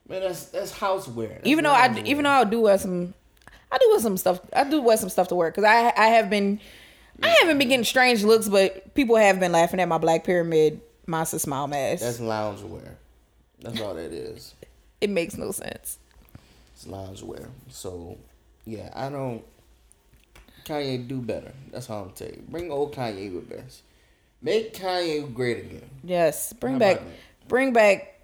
Man, that's that's house wear. That's even though I wear. even though I do wear some, I do wear some stuff. I do wear some stuff to work because I I have been, yeah. I haven't been getting strange looks, but people have been laughing at my Black Pyramid monster smile mask. That's lounge wear. That's all that is. It makes no sense. Loungewear. So, yeah, I don't. Kanye do better. That's all I'm telling you. Bring old Kanye with us. Make Kanye great again. Yes, bring How back, bring back.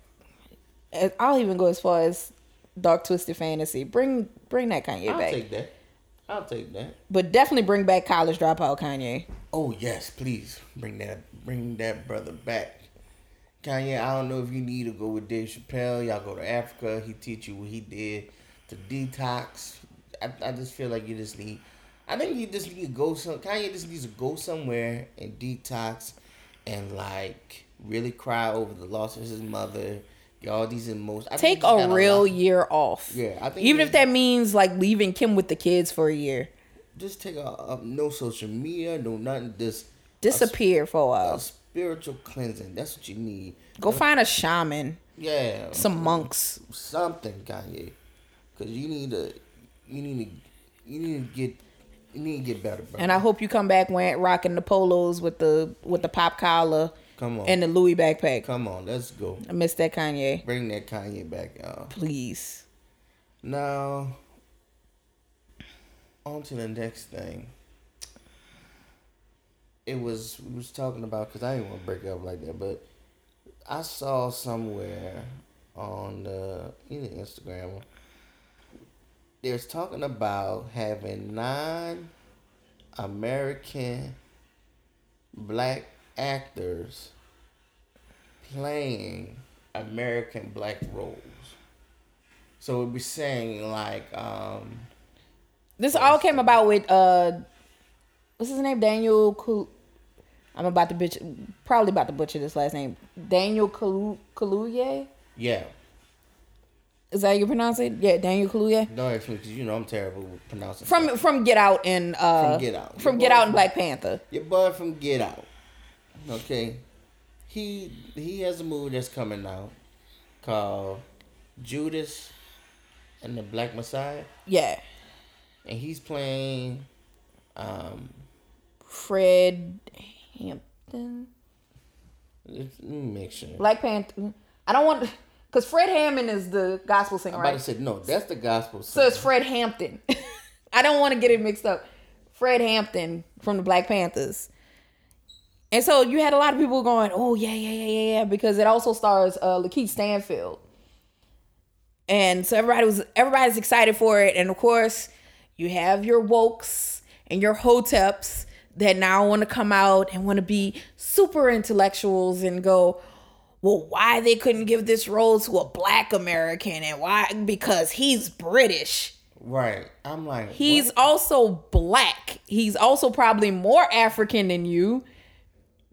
I'll even go as far as Dark Twisted Fantasy. Bring, bring that Kanye I'll back. I'll take that. I'll take that. But definitely bring back College Dropout Kanye. Oh yes, please bring that, bring that brother back. Kanye, I don't know if you need to go with Dave Chappelle. Y'all go to Africa. He teach you what he did. To detox, I, I just feel like you just need. I think you just need to go some. Kanye just needs to go somewhere and detox, and like really cry over the loss of his mother. All these emotions. I Take a real a year off. Yeah, I think even if that means like leaving Kim with the kids for a year. Just take a, a no social media, no nothing. Just disappear a, for a while. A spiritual cleansing. That's what you need. Go That's, find a shaman. Yeah, some monks. Something, Kanye. Cause you need to, you need to, you need to get, you need to get better, bro. And I hope you come back wearing rocking the polos with the with the pop collar. Come on. And the Louis backpack. Come on, let's go. I miss that Kanye. Bring that Kanye back, y'all. Please. Now, on to the next thing. It was we was talking about because I didn't want to break up like that, but I saw somewhere on the either Instagram. Or, There's talking about having non-American black actors playing American black roles. So we'd be saying like, um, this all came about with uh, what's his name, Daniel. Kul- I'm about to bitch, probably about to butcher this last name, Daniel Kalu- Kaluuya. Yeah. Is that how you pronounce it? Yeah, Daniel Kaluuya. Don't ask me because you know I'm terrible with pronouncing. From that. from Get Out and uh, from Get Out, from Your Get Out and Black Panther. Your bud from Get Out, okay. he he has a movie that's coming out called Judas and the Black Messiah. Yeah. And he's playing um, Fred Hampton. Let me make sure. Black Panther. I don't want... Because Fred Hammond is the gospel singer, I'm right? I about to say, no, that's the gospel singer. So it's Fred Hampton. I don't want to get it mixed up. Fred Hampton from the Black Panthers. And so you had a lot of people going, oh, yeah, yeah, yeah, yeah, yeah, because it also stars uh, Lakeith Stanfield. And so everybody was everybody's excited for it. And, of course, you have your wokes and your hoteps that now want to come out and want to be super intellectuals and go, well, why they couldn't give this role to a black American and why? Because he's British. Right. I'm like, he's what? Also black. He's also probably more African than you.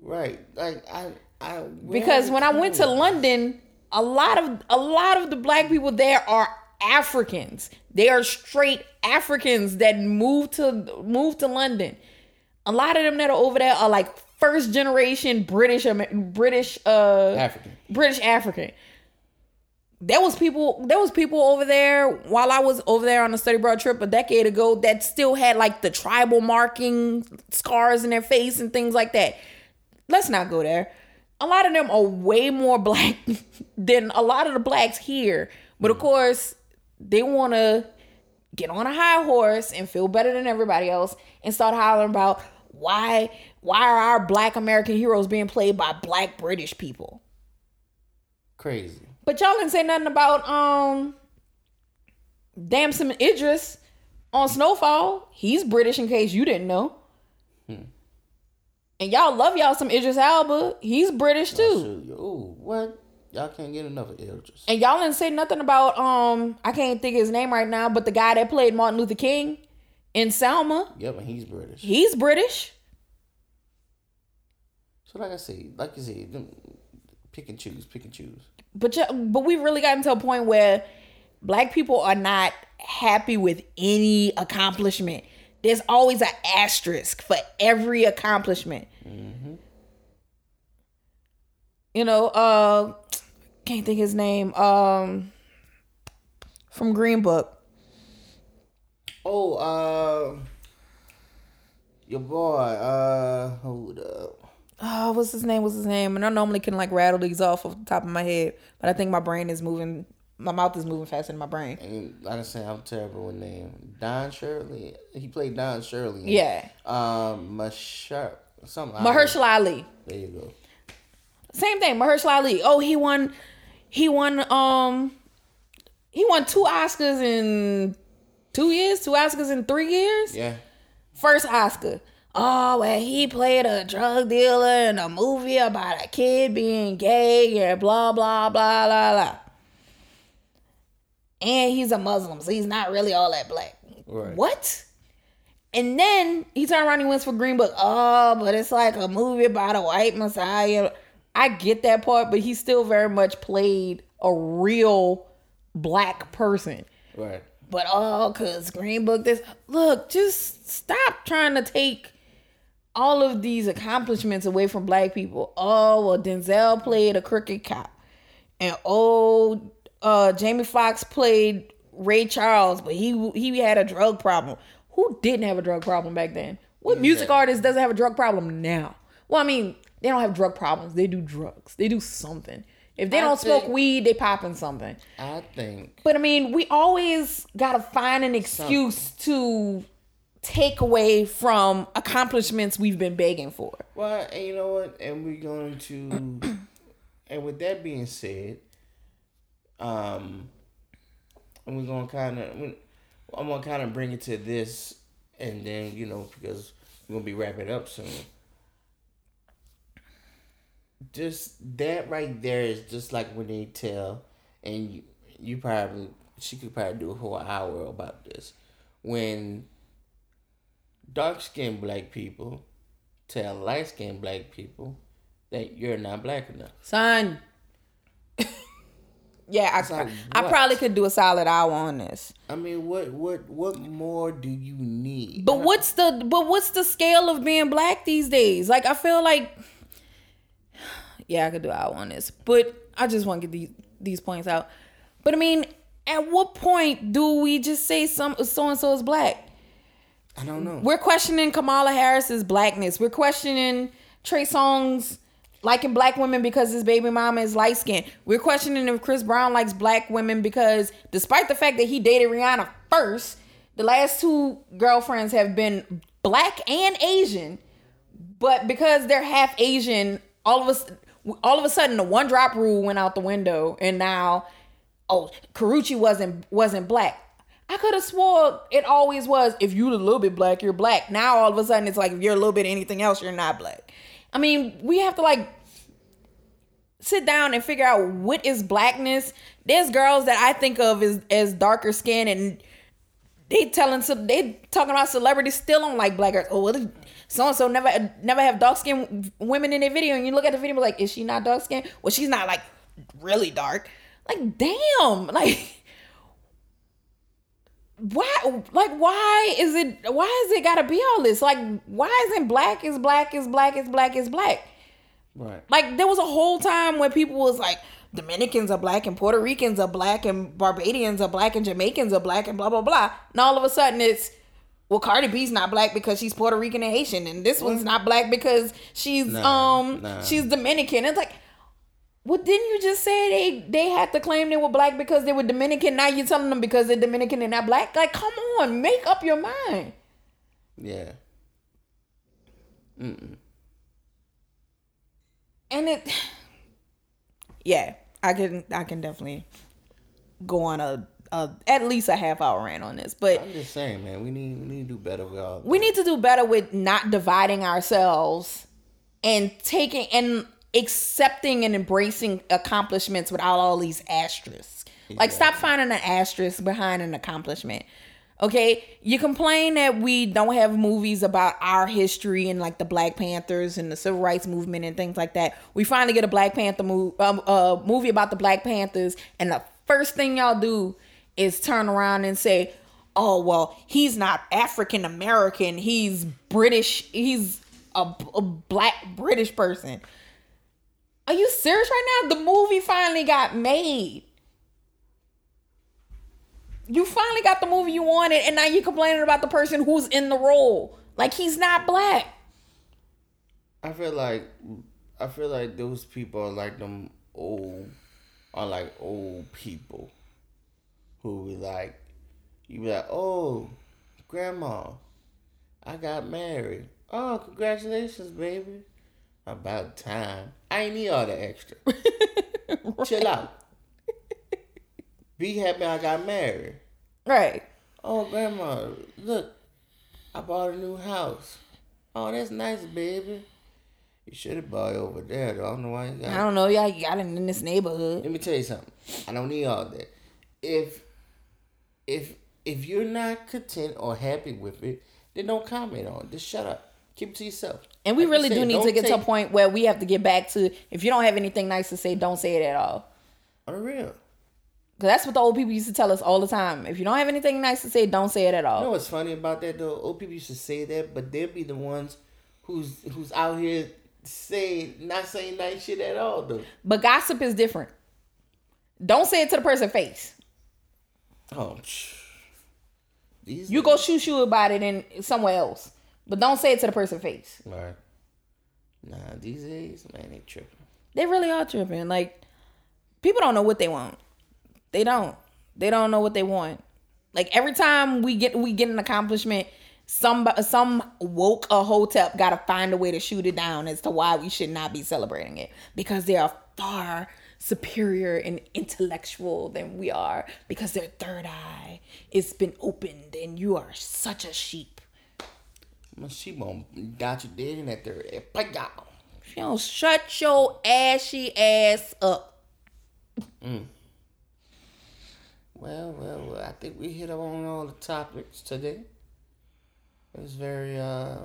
Right. Like I, I, because when I went to London, a lot of, a lot of the black people there are Africans. They are straight Africans that moved to, moved to London. A lot of them that are over there are like first generation British, British, uh, African. British African. There was people, there was people over there while I was over there on a study abroad trip a decade ago that still had like the tribal marking scars in their face and things like that. Let's not go there. A lot of them are way more black than a lot of the blacks here. But of course, they want to get on a high horse and feel better than everybody else and start hollering about why why are our black American heroes being played by black British people? Crazy. But y'all didn't say nothing about um Damson Idris on Snowfall. He's British in case you didn't know. Hmm. And y'all love y'all some Idris Elba. He's British too. Oh, shoot. Ooh, what? Y'all can't get enough of Idris. And y'all didn't say nothing about um I can't think of his name right now, but the guy that played Martin Luther King in Selma. Yep, and he's British. He's British. So like I say, like you said, pick and choose, pick and choose. But but we've really gotten to a point where black people are not happy with any accomplishment. There's always an asterisk for every accomplishment. Mm-hmm. You know, uh can't think his name. Um, from Green Book. Oh, uh, your boy. Uh, hold up. Oh, what's his name? What's his name? And I normally can like rattle these off off the top of my head, but I think my brain is moving. My mouth is moving faster than my brain. And like I said, I'm terrible with name. Don Shirley. He played Don Shirley. Yeah. Um, Mashar. Something. Mahershala Ali. There you go. Same thing. Mahershala Ali. Oh, he won. He won. Um, he won two Oscars in two years. Two Oscars in three years. Yeah. First Oscar. Oh, well, he played a drug dealer in a movie about a kid being gay and blah blah blah blah blah. And he's a Muslim, so he's not really all that black. Right. What? And then he turned around and wins for Green Book. Oh, but it's like a movie about a white messiah. I get that part, but he still very much played a real black person. Right. But oh, because Green Book this. Look, just stop trying to take all of these accomplishments away from black people. Oh, well, Denzel played a crooked cop. And oh, uh, Jamie Foxx played Ray Charles, but he he had a drug problem. Who didn't have a drug problem back then? What music artist doesn't have a drug problem now? Well, I mean, they don't have drug problems. They do drugs. They do something. If they I don't think, smoke weed, they popping something. I think. But I mean, we always gotta find an excuse something. to take away from accomplishments we've been begging for. Well, and you know what? And we're going to. And with that being said, um, and we're gonna kind of, I'm gonna kind of bring it to this, and then you know because we're gonna be wrapping up soon. Just that right there is just like when they tell, and you, you probably, she could probably do a whole hour about this. When dark-skinned black people tell light-skinned black people that you're not black enough. Son. yeah, I, like, I, I probably could do a solid hour on this. I mean, what what what more do you need? But what's the but what's the scale of being black these days? Like, I feel like... yeah, I could do how I want this. But I just want to get these, these points out. But I mean, at what point do we just say some so-and-so is black? I don't know. We're questioning Kamala Harris's blackness. We're questioning Trey Songz liking black women because his baby mama is light-skinned. We're questioning if Chris Brown likes black women because despite the fact that he dated Rihanna first, the last two girlfriends have been black and Asian. But because they're half Asian, all of us, all of a sudden the one drop rule went out the window, and now, oh, Karuchi wasn't wasn't black. I could have swore it always was. If you're a little bit black, you're black. Now all of a sudden it's like if you're a little bit anything else, you're not black. I mean, we have to like sit down and figure out what is blackness. There's girls that I think of as as darker skin, and they telling some, they talking about celebrities still don't like black girls. Oh, well, so and so never never have dark skinned women in their video, and you look at the video like, is she not dark skinned? Well, she's not like really dark. Like, damn, like why like why is it why is it gotta be all this? Like, why isn't black is black is black is black is black? Right. Like, there was a whole time when people was like, Dominicans are black and Puerto Ricans are black and Barbadians are black and Jamaicans are black and blah blah blah. And all of a sudden it's, well, Cardi B's not black because she's Puerto Rican and Haitian, and this one's not black because she's nah, um nah. she's Dominican. It's like, well, didn't you just say they, they had to claim they were black because they were Dominican? Now you're telling them because they're Dominican they're not black? Like, come on, make up your mind. Yeah. Mm-mm. And it, yeah, I can I can definitely go on a, a at least a half hour rant on this. But I'm just saying, man, we need we need to do better with all. We need to do better with not dividing ourselves and taking and. accepting and embracing accomplishments without all these asterisks. Exactly. Like, stop finding an asterisk behind an accomplishment. Okay, you complain that we don't have movies about our history and like the Black Panthers and the Civil Rights Movement and things like that. We finally get a Black Panther mo- um, uh, movie about the Black Panthers, and the first thing y'all do is turn around and say, "Oh well, he's not African American. He's British. He's a, a black British person." Are you serious right now? The movie finally got made. You finally got the movie you wanted, and now you're complaining about the person who's in the role. Like, he's not black. I feel like I feel like those people are like them old are like old people who be like, you be like, oh, grandma, I got married. Oh, congratulations, baby. About time. I ain't need all the extra. Right. Chill out. Be happy I got married. Right. Oh, grandma, look. I bought a new house. Oh, that's nice, baby. You should have bought it over there, though. I don't know why you got it. I don't know. Y'all got it in this neighborhood. Let me tell you something. I don't need all that. If, if, if you're not content or happy with it, then don't comment on it. Just shut up. Keep it to yourself. And we like really said, do need to get take... to a point where we have to get back to, if you don't have anything nice to say, don't say it at all. For real. Because that's what the old people used to tell us all the time. If you don't have anything nice to say, don't say it at all. You know what's funny about that, though? Old people used to say that, but they'll be the ones who's who's out here saying, not saying nice shit at all, though. But gossip is different. Don't say it to the person's face. Oh, These You go shoo shoo about it in somewhere else. But don't say it to the person's face. Right. Nah, these days, man, they tripping. They really are tripping. Like, people don't know what they want. They don't. They don't know what they want. Like, every time we get we get an accomplishment, some some woke or hotep gotta find a way to shoot it down as to why we should not be celebrating it, because they are far superior and intellectual than we are, because their third eye is been opened, and you are such a sheep. She won't got you dead in that third episode. She don't shut your ashy ass up. Mm. Well, well, well. I think we hit up on all the topics today. It was very, uh,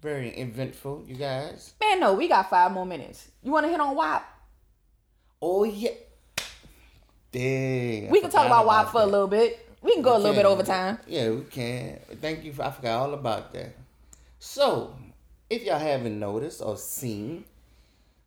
very eventful, you guys. Man, no, we got five more minutes. You want to hit on W A P? Oh, yeah. Dang. We can talk about W A P for a little bit. We can go we a little can. bit over time. Yeah, we can. Thank you. For, I forgot all about that. So, if y'all haven't noticed or seen,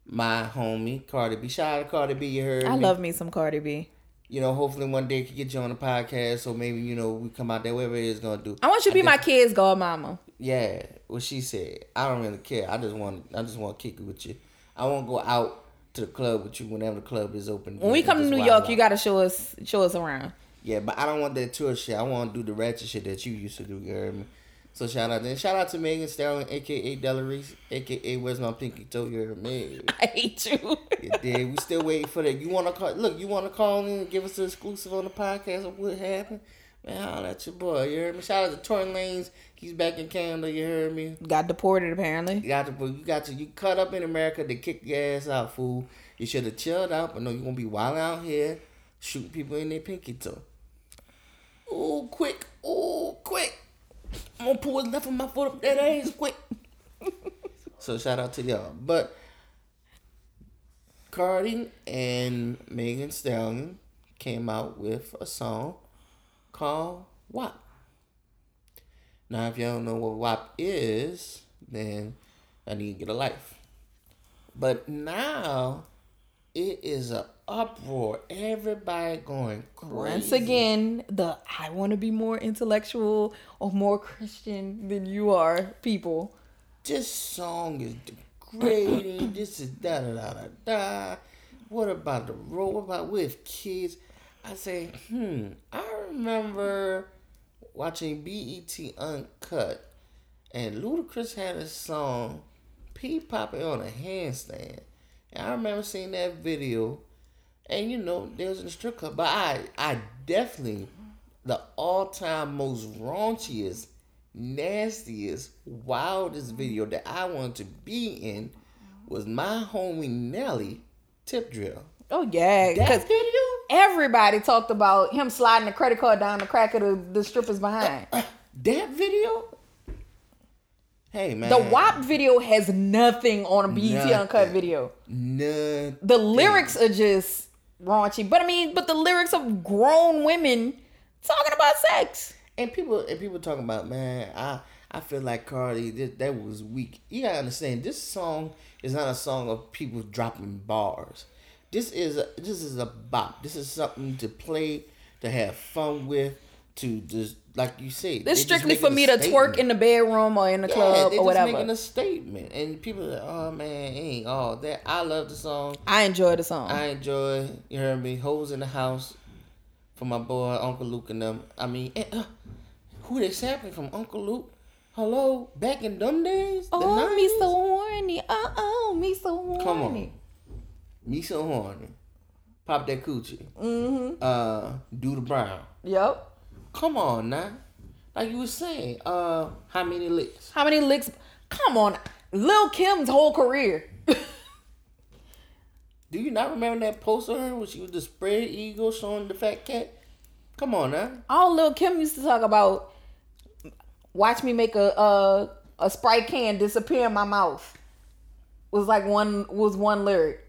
my homie, Cardi B. Shout out to Cardi B, you heard I me. love me some Cardi B. You know, hopefully one day I can get you on the podcast, so maybe, you know, we come out there, whatever it is going to do. I want you to I be think, my kid's godmama. Yeah, what she said. I don't really care. I just want I just want to kick it with you. I want to go out to the club with you whenever the club is open. When we come to New York, you got to show us show us around. Yeah, but I don't want that tour shit. I want to do the ratchet shit that you used to do, you heard me? So shout out to shout out to Megan Stallion, a k a. Delarice, a k a. Where's My Pinky Toe, you heard me? I hate you. Yeah, dude, we still waiting for that. You want to call? Look, you want to call in and give us an exclusive on the podcast of what happened? Man, holla at your boy, you heard me? Shout out to Torin Lanez. He's back in Canada, you heard me? Got deported, apparently. You got deported. You got to, you caught up in America to kick your ass out, fool. You should have chilled out, but no, you're going to be wilding out here, shooting people in their pinky toe. Ooh, quick. Ooh, quick. I'm gonna pull what's left of my foot up that ass quick. So shout out to y'all. But Cardi and Megan Stallion came out with a song called W A P. Now if y'all don't know what W A P is, then I need to get a life. But now it is a uproar. Everybody going crazy. Once again, the I want to be more intellectual or more Christian than you are, people. This song is degrading. This is da da da da da. What about the road? What about with kids? I say, hmm. I remember watching B E T Uncut, and Ludacris had a song, P Poppin' on a Handstand. And I remember seeing that video. And, you know, they was in the strip club. But I I definitely, the all-time most raunchiest, nastiest, wildest video that I wanted to be in was my homie Nelly, Tip Drill. Oh, yeah. That video? Everybody talked about him sliding the credit card down the crack of the, the strippers behind. Uh, uh, that video? Hey, man. The W A P video has nothing on a B E T Uncut video. Nothing. The lyrics are just... raunchy, but I mean, but the lyrics of grown women talking about sex and people and people talking about, man, I I feel like Cardi this, that was weak. You gotta understand, this song is not a song of people dropping bars. This is a, this is a bop. This is something to play, to have fun with, to just like you say. This strictly for me to twerk in the bedroom or in the yeah, club or whatever. Just making a statement, and people are like, oh man, it ain't all that. I love the song. I enjoy the song. I enjoy. You heard me. Hoes in the House for my boy Uncle Luke and them. I mean, and, uh, who they sampling from Uncle Luke? Hello, back in them days. Oh, the me so horny. Uh oh, me so horny. Come on, me so horny. Pop that coochie. Mm-hmm. Uh, do the brown. Yep. Come on now. Like you were saying, uh, how many licks? How many licks? Come on. Lil' Kim's whole career. Do you not remember that post of her when she was the spread eagle showing the fat cat? Come on now. All Lil' Kim used to talk about, watch me make a a, a Sprite can disappear in my mouth. Was like one was one lyric.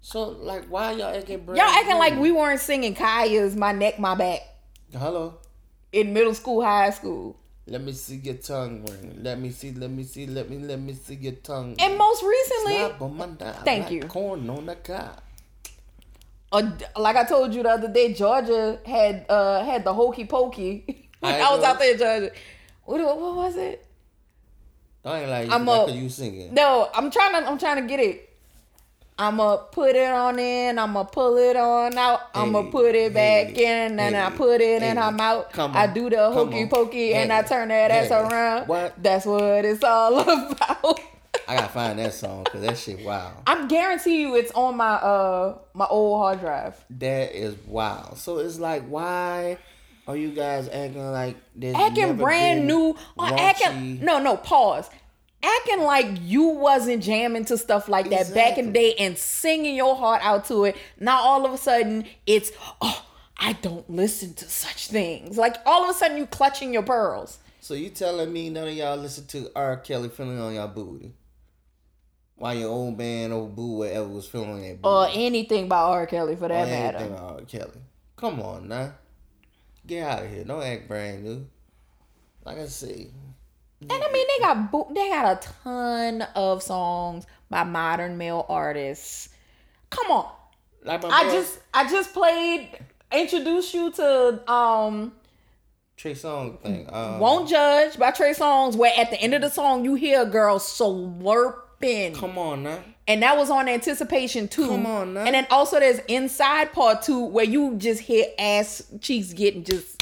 So like why y'all acting brand Y'all acting new? Like we weren't singing Kaya's My Neck, My Back. Hello. In middle school, high school. Let me see your tongue ring. Let me see, let me see, let me, let me see your tongue ring. And most recently, thank you. Corn on the cob. Uh, like I told you the other day, Georgia had uh, had the hokey pokey. I, I was know. out there in Georgia. What, what was it? I ain't like I'm a, you singing. No, I'm trying to I'm trying to get it. I'ma put it on in, I'ma pull it on out, I'ma hey, put it back hey, in, and hey, I put it hey, in, I'm out. I do the hokey pokey, hey, and I turn that hey, ass around. What? That's what it's all about. I gotta find that song, because that shit wild. I guarantee you it's on my uh my old hard drive. That is wild. So it's like, why are you guys acting like this? Acting brand new. Or acting, no, no, pause. Acting like you wasn't jamming to stuff like that exactly. back in the day and singing your heart out to it. Now all of a sudden it's, oh, I don't listen to such things. Like all of a sudden you clutching your pearls. So you telling me none of y'all listen to R. Kelly feeling on y'all booty? While your old man, old boo, whatever was feeling on that booty. Or anything by R. Kelly for that or matter. Anything by R. Kelly. Come on now. Get out of here. Don't act brand new. Like I say, Yeah. And I mean, they got bo- they got a ton of songs by modern male artists. Come on, like my I boy. just I just played introduce you to um Trey Songz thing. Um, Won't Judge by Trey Songz, where at the end of the song you hear a girl slurping. Come on now. And that was on Anticipation two. Come on now. And then also there's Inside Part two, where you just hear ass cheeks getting just.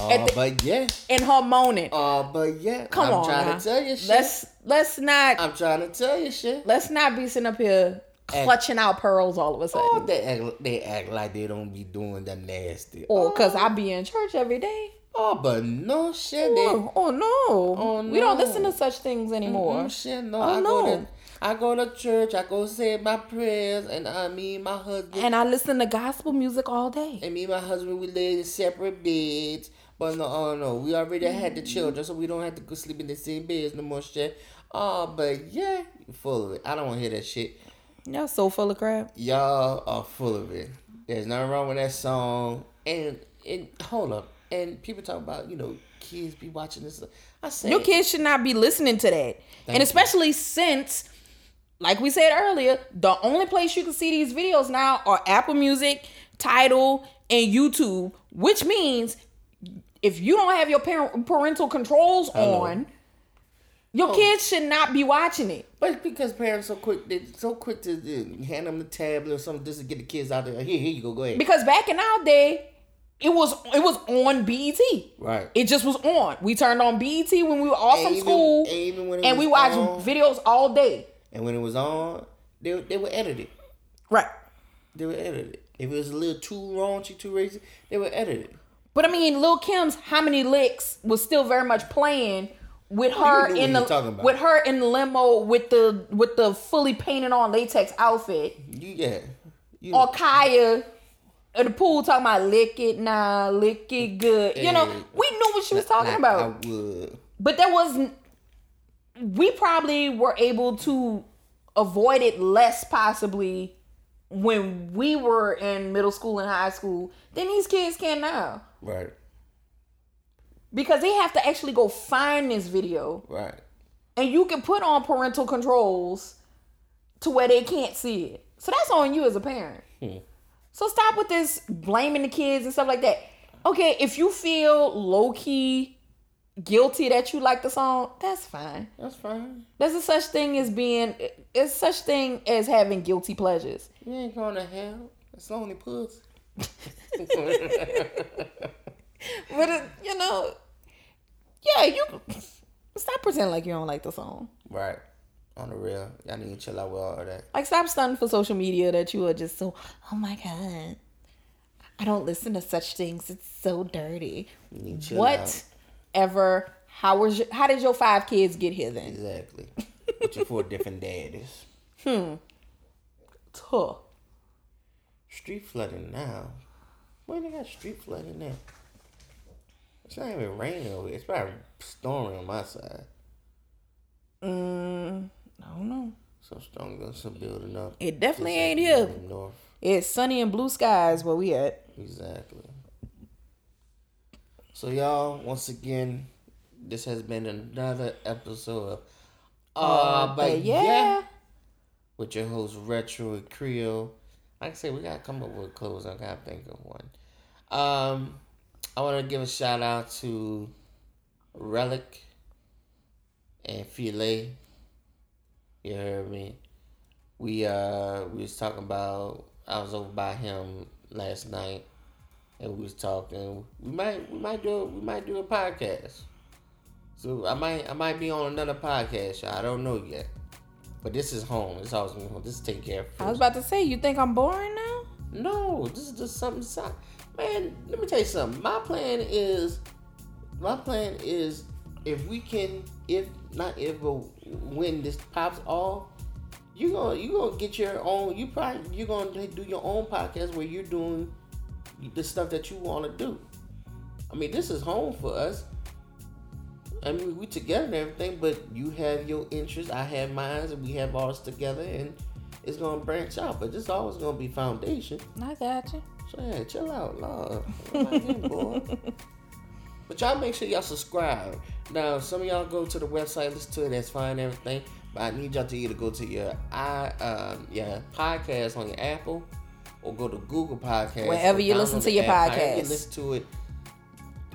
Oh, uh, but yeah. And her moaning. Oh, uh, but yeah. Come I'm on. I'm trying now. to tell you shit. Let's, let's not. I'm trying to tell you shit. Let's not be sitting up here clutching act, out pearls all of a sudden. Oh, they act, they act like they don't be doing the nasty. Or oh, because I be in church every day. Oh, but no shit. Oh, they, oh no. Oh, no. We don't listen to such things anymore. Mm-hmm, shit, no. Oh, I no. Go to, I go to church. I go say my prayers. And I, me and my husband. And I listen to gospel music all day. And me and my husband, we live in separate beds. But no, oh no. We already mm-hmm. had the children, so we don't have to go sleep in the same beds no more shit. Oh, but yeah. You're full of it. I don't want to hear that shit. Y'all so full of crap. Y'all are full of it. There's nothing wrong with that song. And, and hold up. And people talk about, you know, kids be watching this. I say your kids should not be listening to that. And especially you. Since, like we said earlier, the only place you can see these videos now are Apple Music, Tidal, and YouTube. Which means if you don't have your parent, parental controls Hello. on, your oh. kids should not be watching it. But because parents are so quick, they're so quick to uh, hand them the tablet or something just to get the kids out there. Here, here you go, go ahead. Because back in our day, It was it was on B E T. Right. It just was on. We turned on B E T when we were all and from even, school, and, even when it and was we watched on, videos all day. And when it was on, they they were edited. Right. They were edited. If it was a little too raunchy, too racist, they were edited. But I mean, Lil' Kim's "How Many Licks" was still very much playing with her in the with her in the limo with the with the fully painted on latex outfit. Yeah. You, or Kaya. At the pool talking about lick it now, nah, lick it good. You know, we knew what she was talking like about. I would. But there was, we probably were able to avoid it less possibly when we were in middle school and high school than these kids can now. Right. Because they have to actually go find this video. Right. And you can put on parental controls to where they can't see it. So that's on you as a parent. Hmm. So stop with this blaming the kids and stuff like that. Okay, if you feel low-key guilty that you like the song, that's fine. That's fine. There's a such thing as being, it's such thing as having guilty pleasures. You ain't going to hell. It's only pussy. But, it, you know, yeah, you, stop pretending like you don't like the song. Right. On the real, y'all need to chill out with all of that. Like, stop stunning for social media that you are just so, oh my God, I don't listen to such things. It's so dirty. You need to chill Whatever. Out. How was your, how did your five kids get here then? Exactly. With your four different daddies. Hmm. Tuh. Street flooding now. Where they got street flooding now? It's not even raining over here. It's probably storming on my side. Mm. I don't know. Some strong guns, some building up. It definitely ain't here. It's sunny and blue skies where we at. Exactly. So y'all, once again, this has been another episode of Ah, uh, but, but yeah. yeah, with your host Retro and Creole. Like I said, we gotta come up with a close. I gotta think of one. Um, I want to give a shout out to Relic and Filet. You heard me. We uh we was talking about I was over by him last night and we was talking. We might we might do we might do a podcast. So I might I might be on another podcast, y'all. I don't know yet. But this is home. It's always home. This is take care of. I was about to say, you think I'm boring now? No, this is just something. Man, let me tell you something. My plan is my plan is if we can if not if but when this pops off, you gonna you gonna get your own. You probably you gonna do your own podcast where you're doing the stuff that you want to do. I mean, this is home for us. I mean, we together and everything, but you have your interests, I have mine, and we have ours together, and it's gonna branch out. But this always gonna be foundation. I got you. So yeah, chill out, love. But y'all make sure y'all subscribe. Now, some of y'all go to the website, listen to it, that's fine and everything. But I need y'all to either go to your i um, your podcast on your Apple or go to Google Podcasts. Wherever you listen to your app, podcast. You listen to it.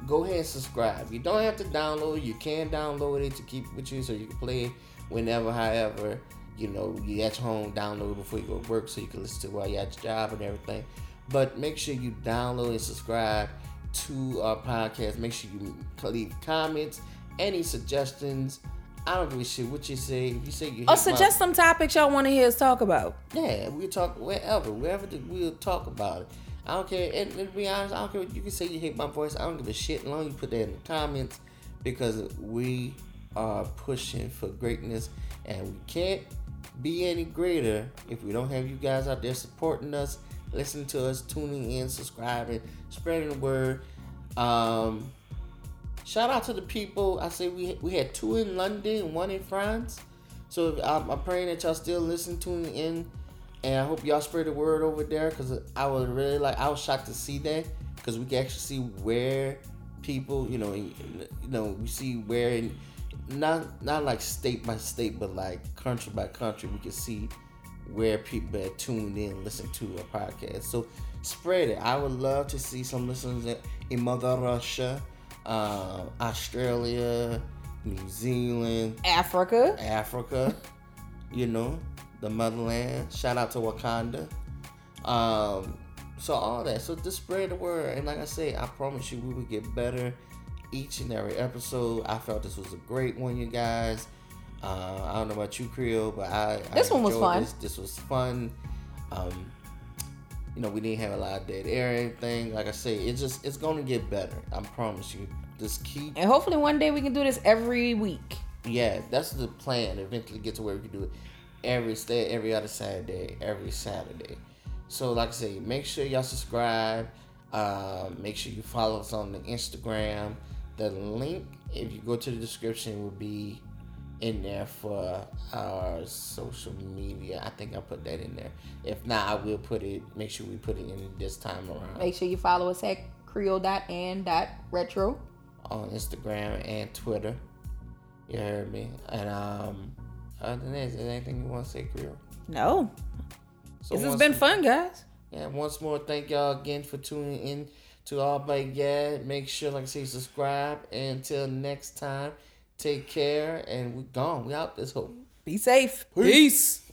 Go ahead and subscribe. You don't have to download it. You can download it to keep it with you so you can play it whenever, however, you know, you at your home, download it before you go to work so you can listen to it while you're at your job and everything. But make sure you download and subscribe to our podcast. Make sure you leave comments, any suggestions. I don't give a shit what you say. If you say you or suggest my, some topics y'all want to hear us talk about. Yeah, we'll talk wherever, wherever the, we'll talk about it. I don't care, and, and to be honest, I don't care. You can say you hate my voice. I don't give a shit as long as you put that in the comments, because we are pushing for greatness, and we can't be any greater if we don't have you guys out there supporting us, listening to us, tuning in, subscribing, spreading the word. Um, shout out to the people. I say we we had two in London and one in France. So I'm, I'm praying that y'all still listen, tuning in. And I hope y'all spread the word over there, because I was really like, I was shocked to see that, because we can actually see where people, you know, you know, we see where, in, not not like state by state, but like country by country, we can see where people are tuned in, listen to a podcast. So spread it. I would love to see some listeners in Mother Russia, uh, Australia, New Zealand, Africa, Africa, you know. The motherland. Shout out to Wakanda. Um, so all that. So just spread the word. And like I say, I promise you we will get better each and every episode. I felt this was a great one, you guys. Uh, I don't know about you, Creole, but I This I one was fun. This. this was fun. Um, you know, we didn't have a lot of dead air or anything. Like I say, it's just it's gonna get better. I promise you. Just keep And hopefully one day we can do this every week. Yeah, that's the plan. Eventually get to where we can do it. Every stay, every other Saturday, every Saturday. So, like I say, make sure y'all subscribe. Uh, make sure you follow us on the Instagram. The link, if you go to the description, will be in there for our social media. I think I put that in there. If not, I will put it. Make sure we put it in this time around. Make sure you follow us at creole dot and dot retro on Instagram and Twitter. You heard me. And um. Other than that, is there anything you want to say, Creole? No. So this has been more, fun, guys. Yeah, once more, thank y'all again for tuning in to All By Gad. Make sure, like I say, subscribe. And until next time, take care. And we're gone. We out this hole. Be safe. Peace. Peace.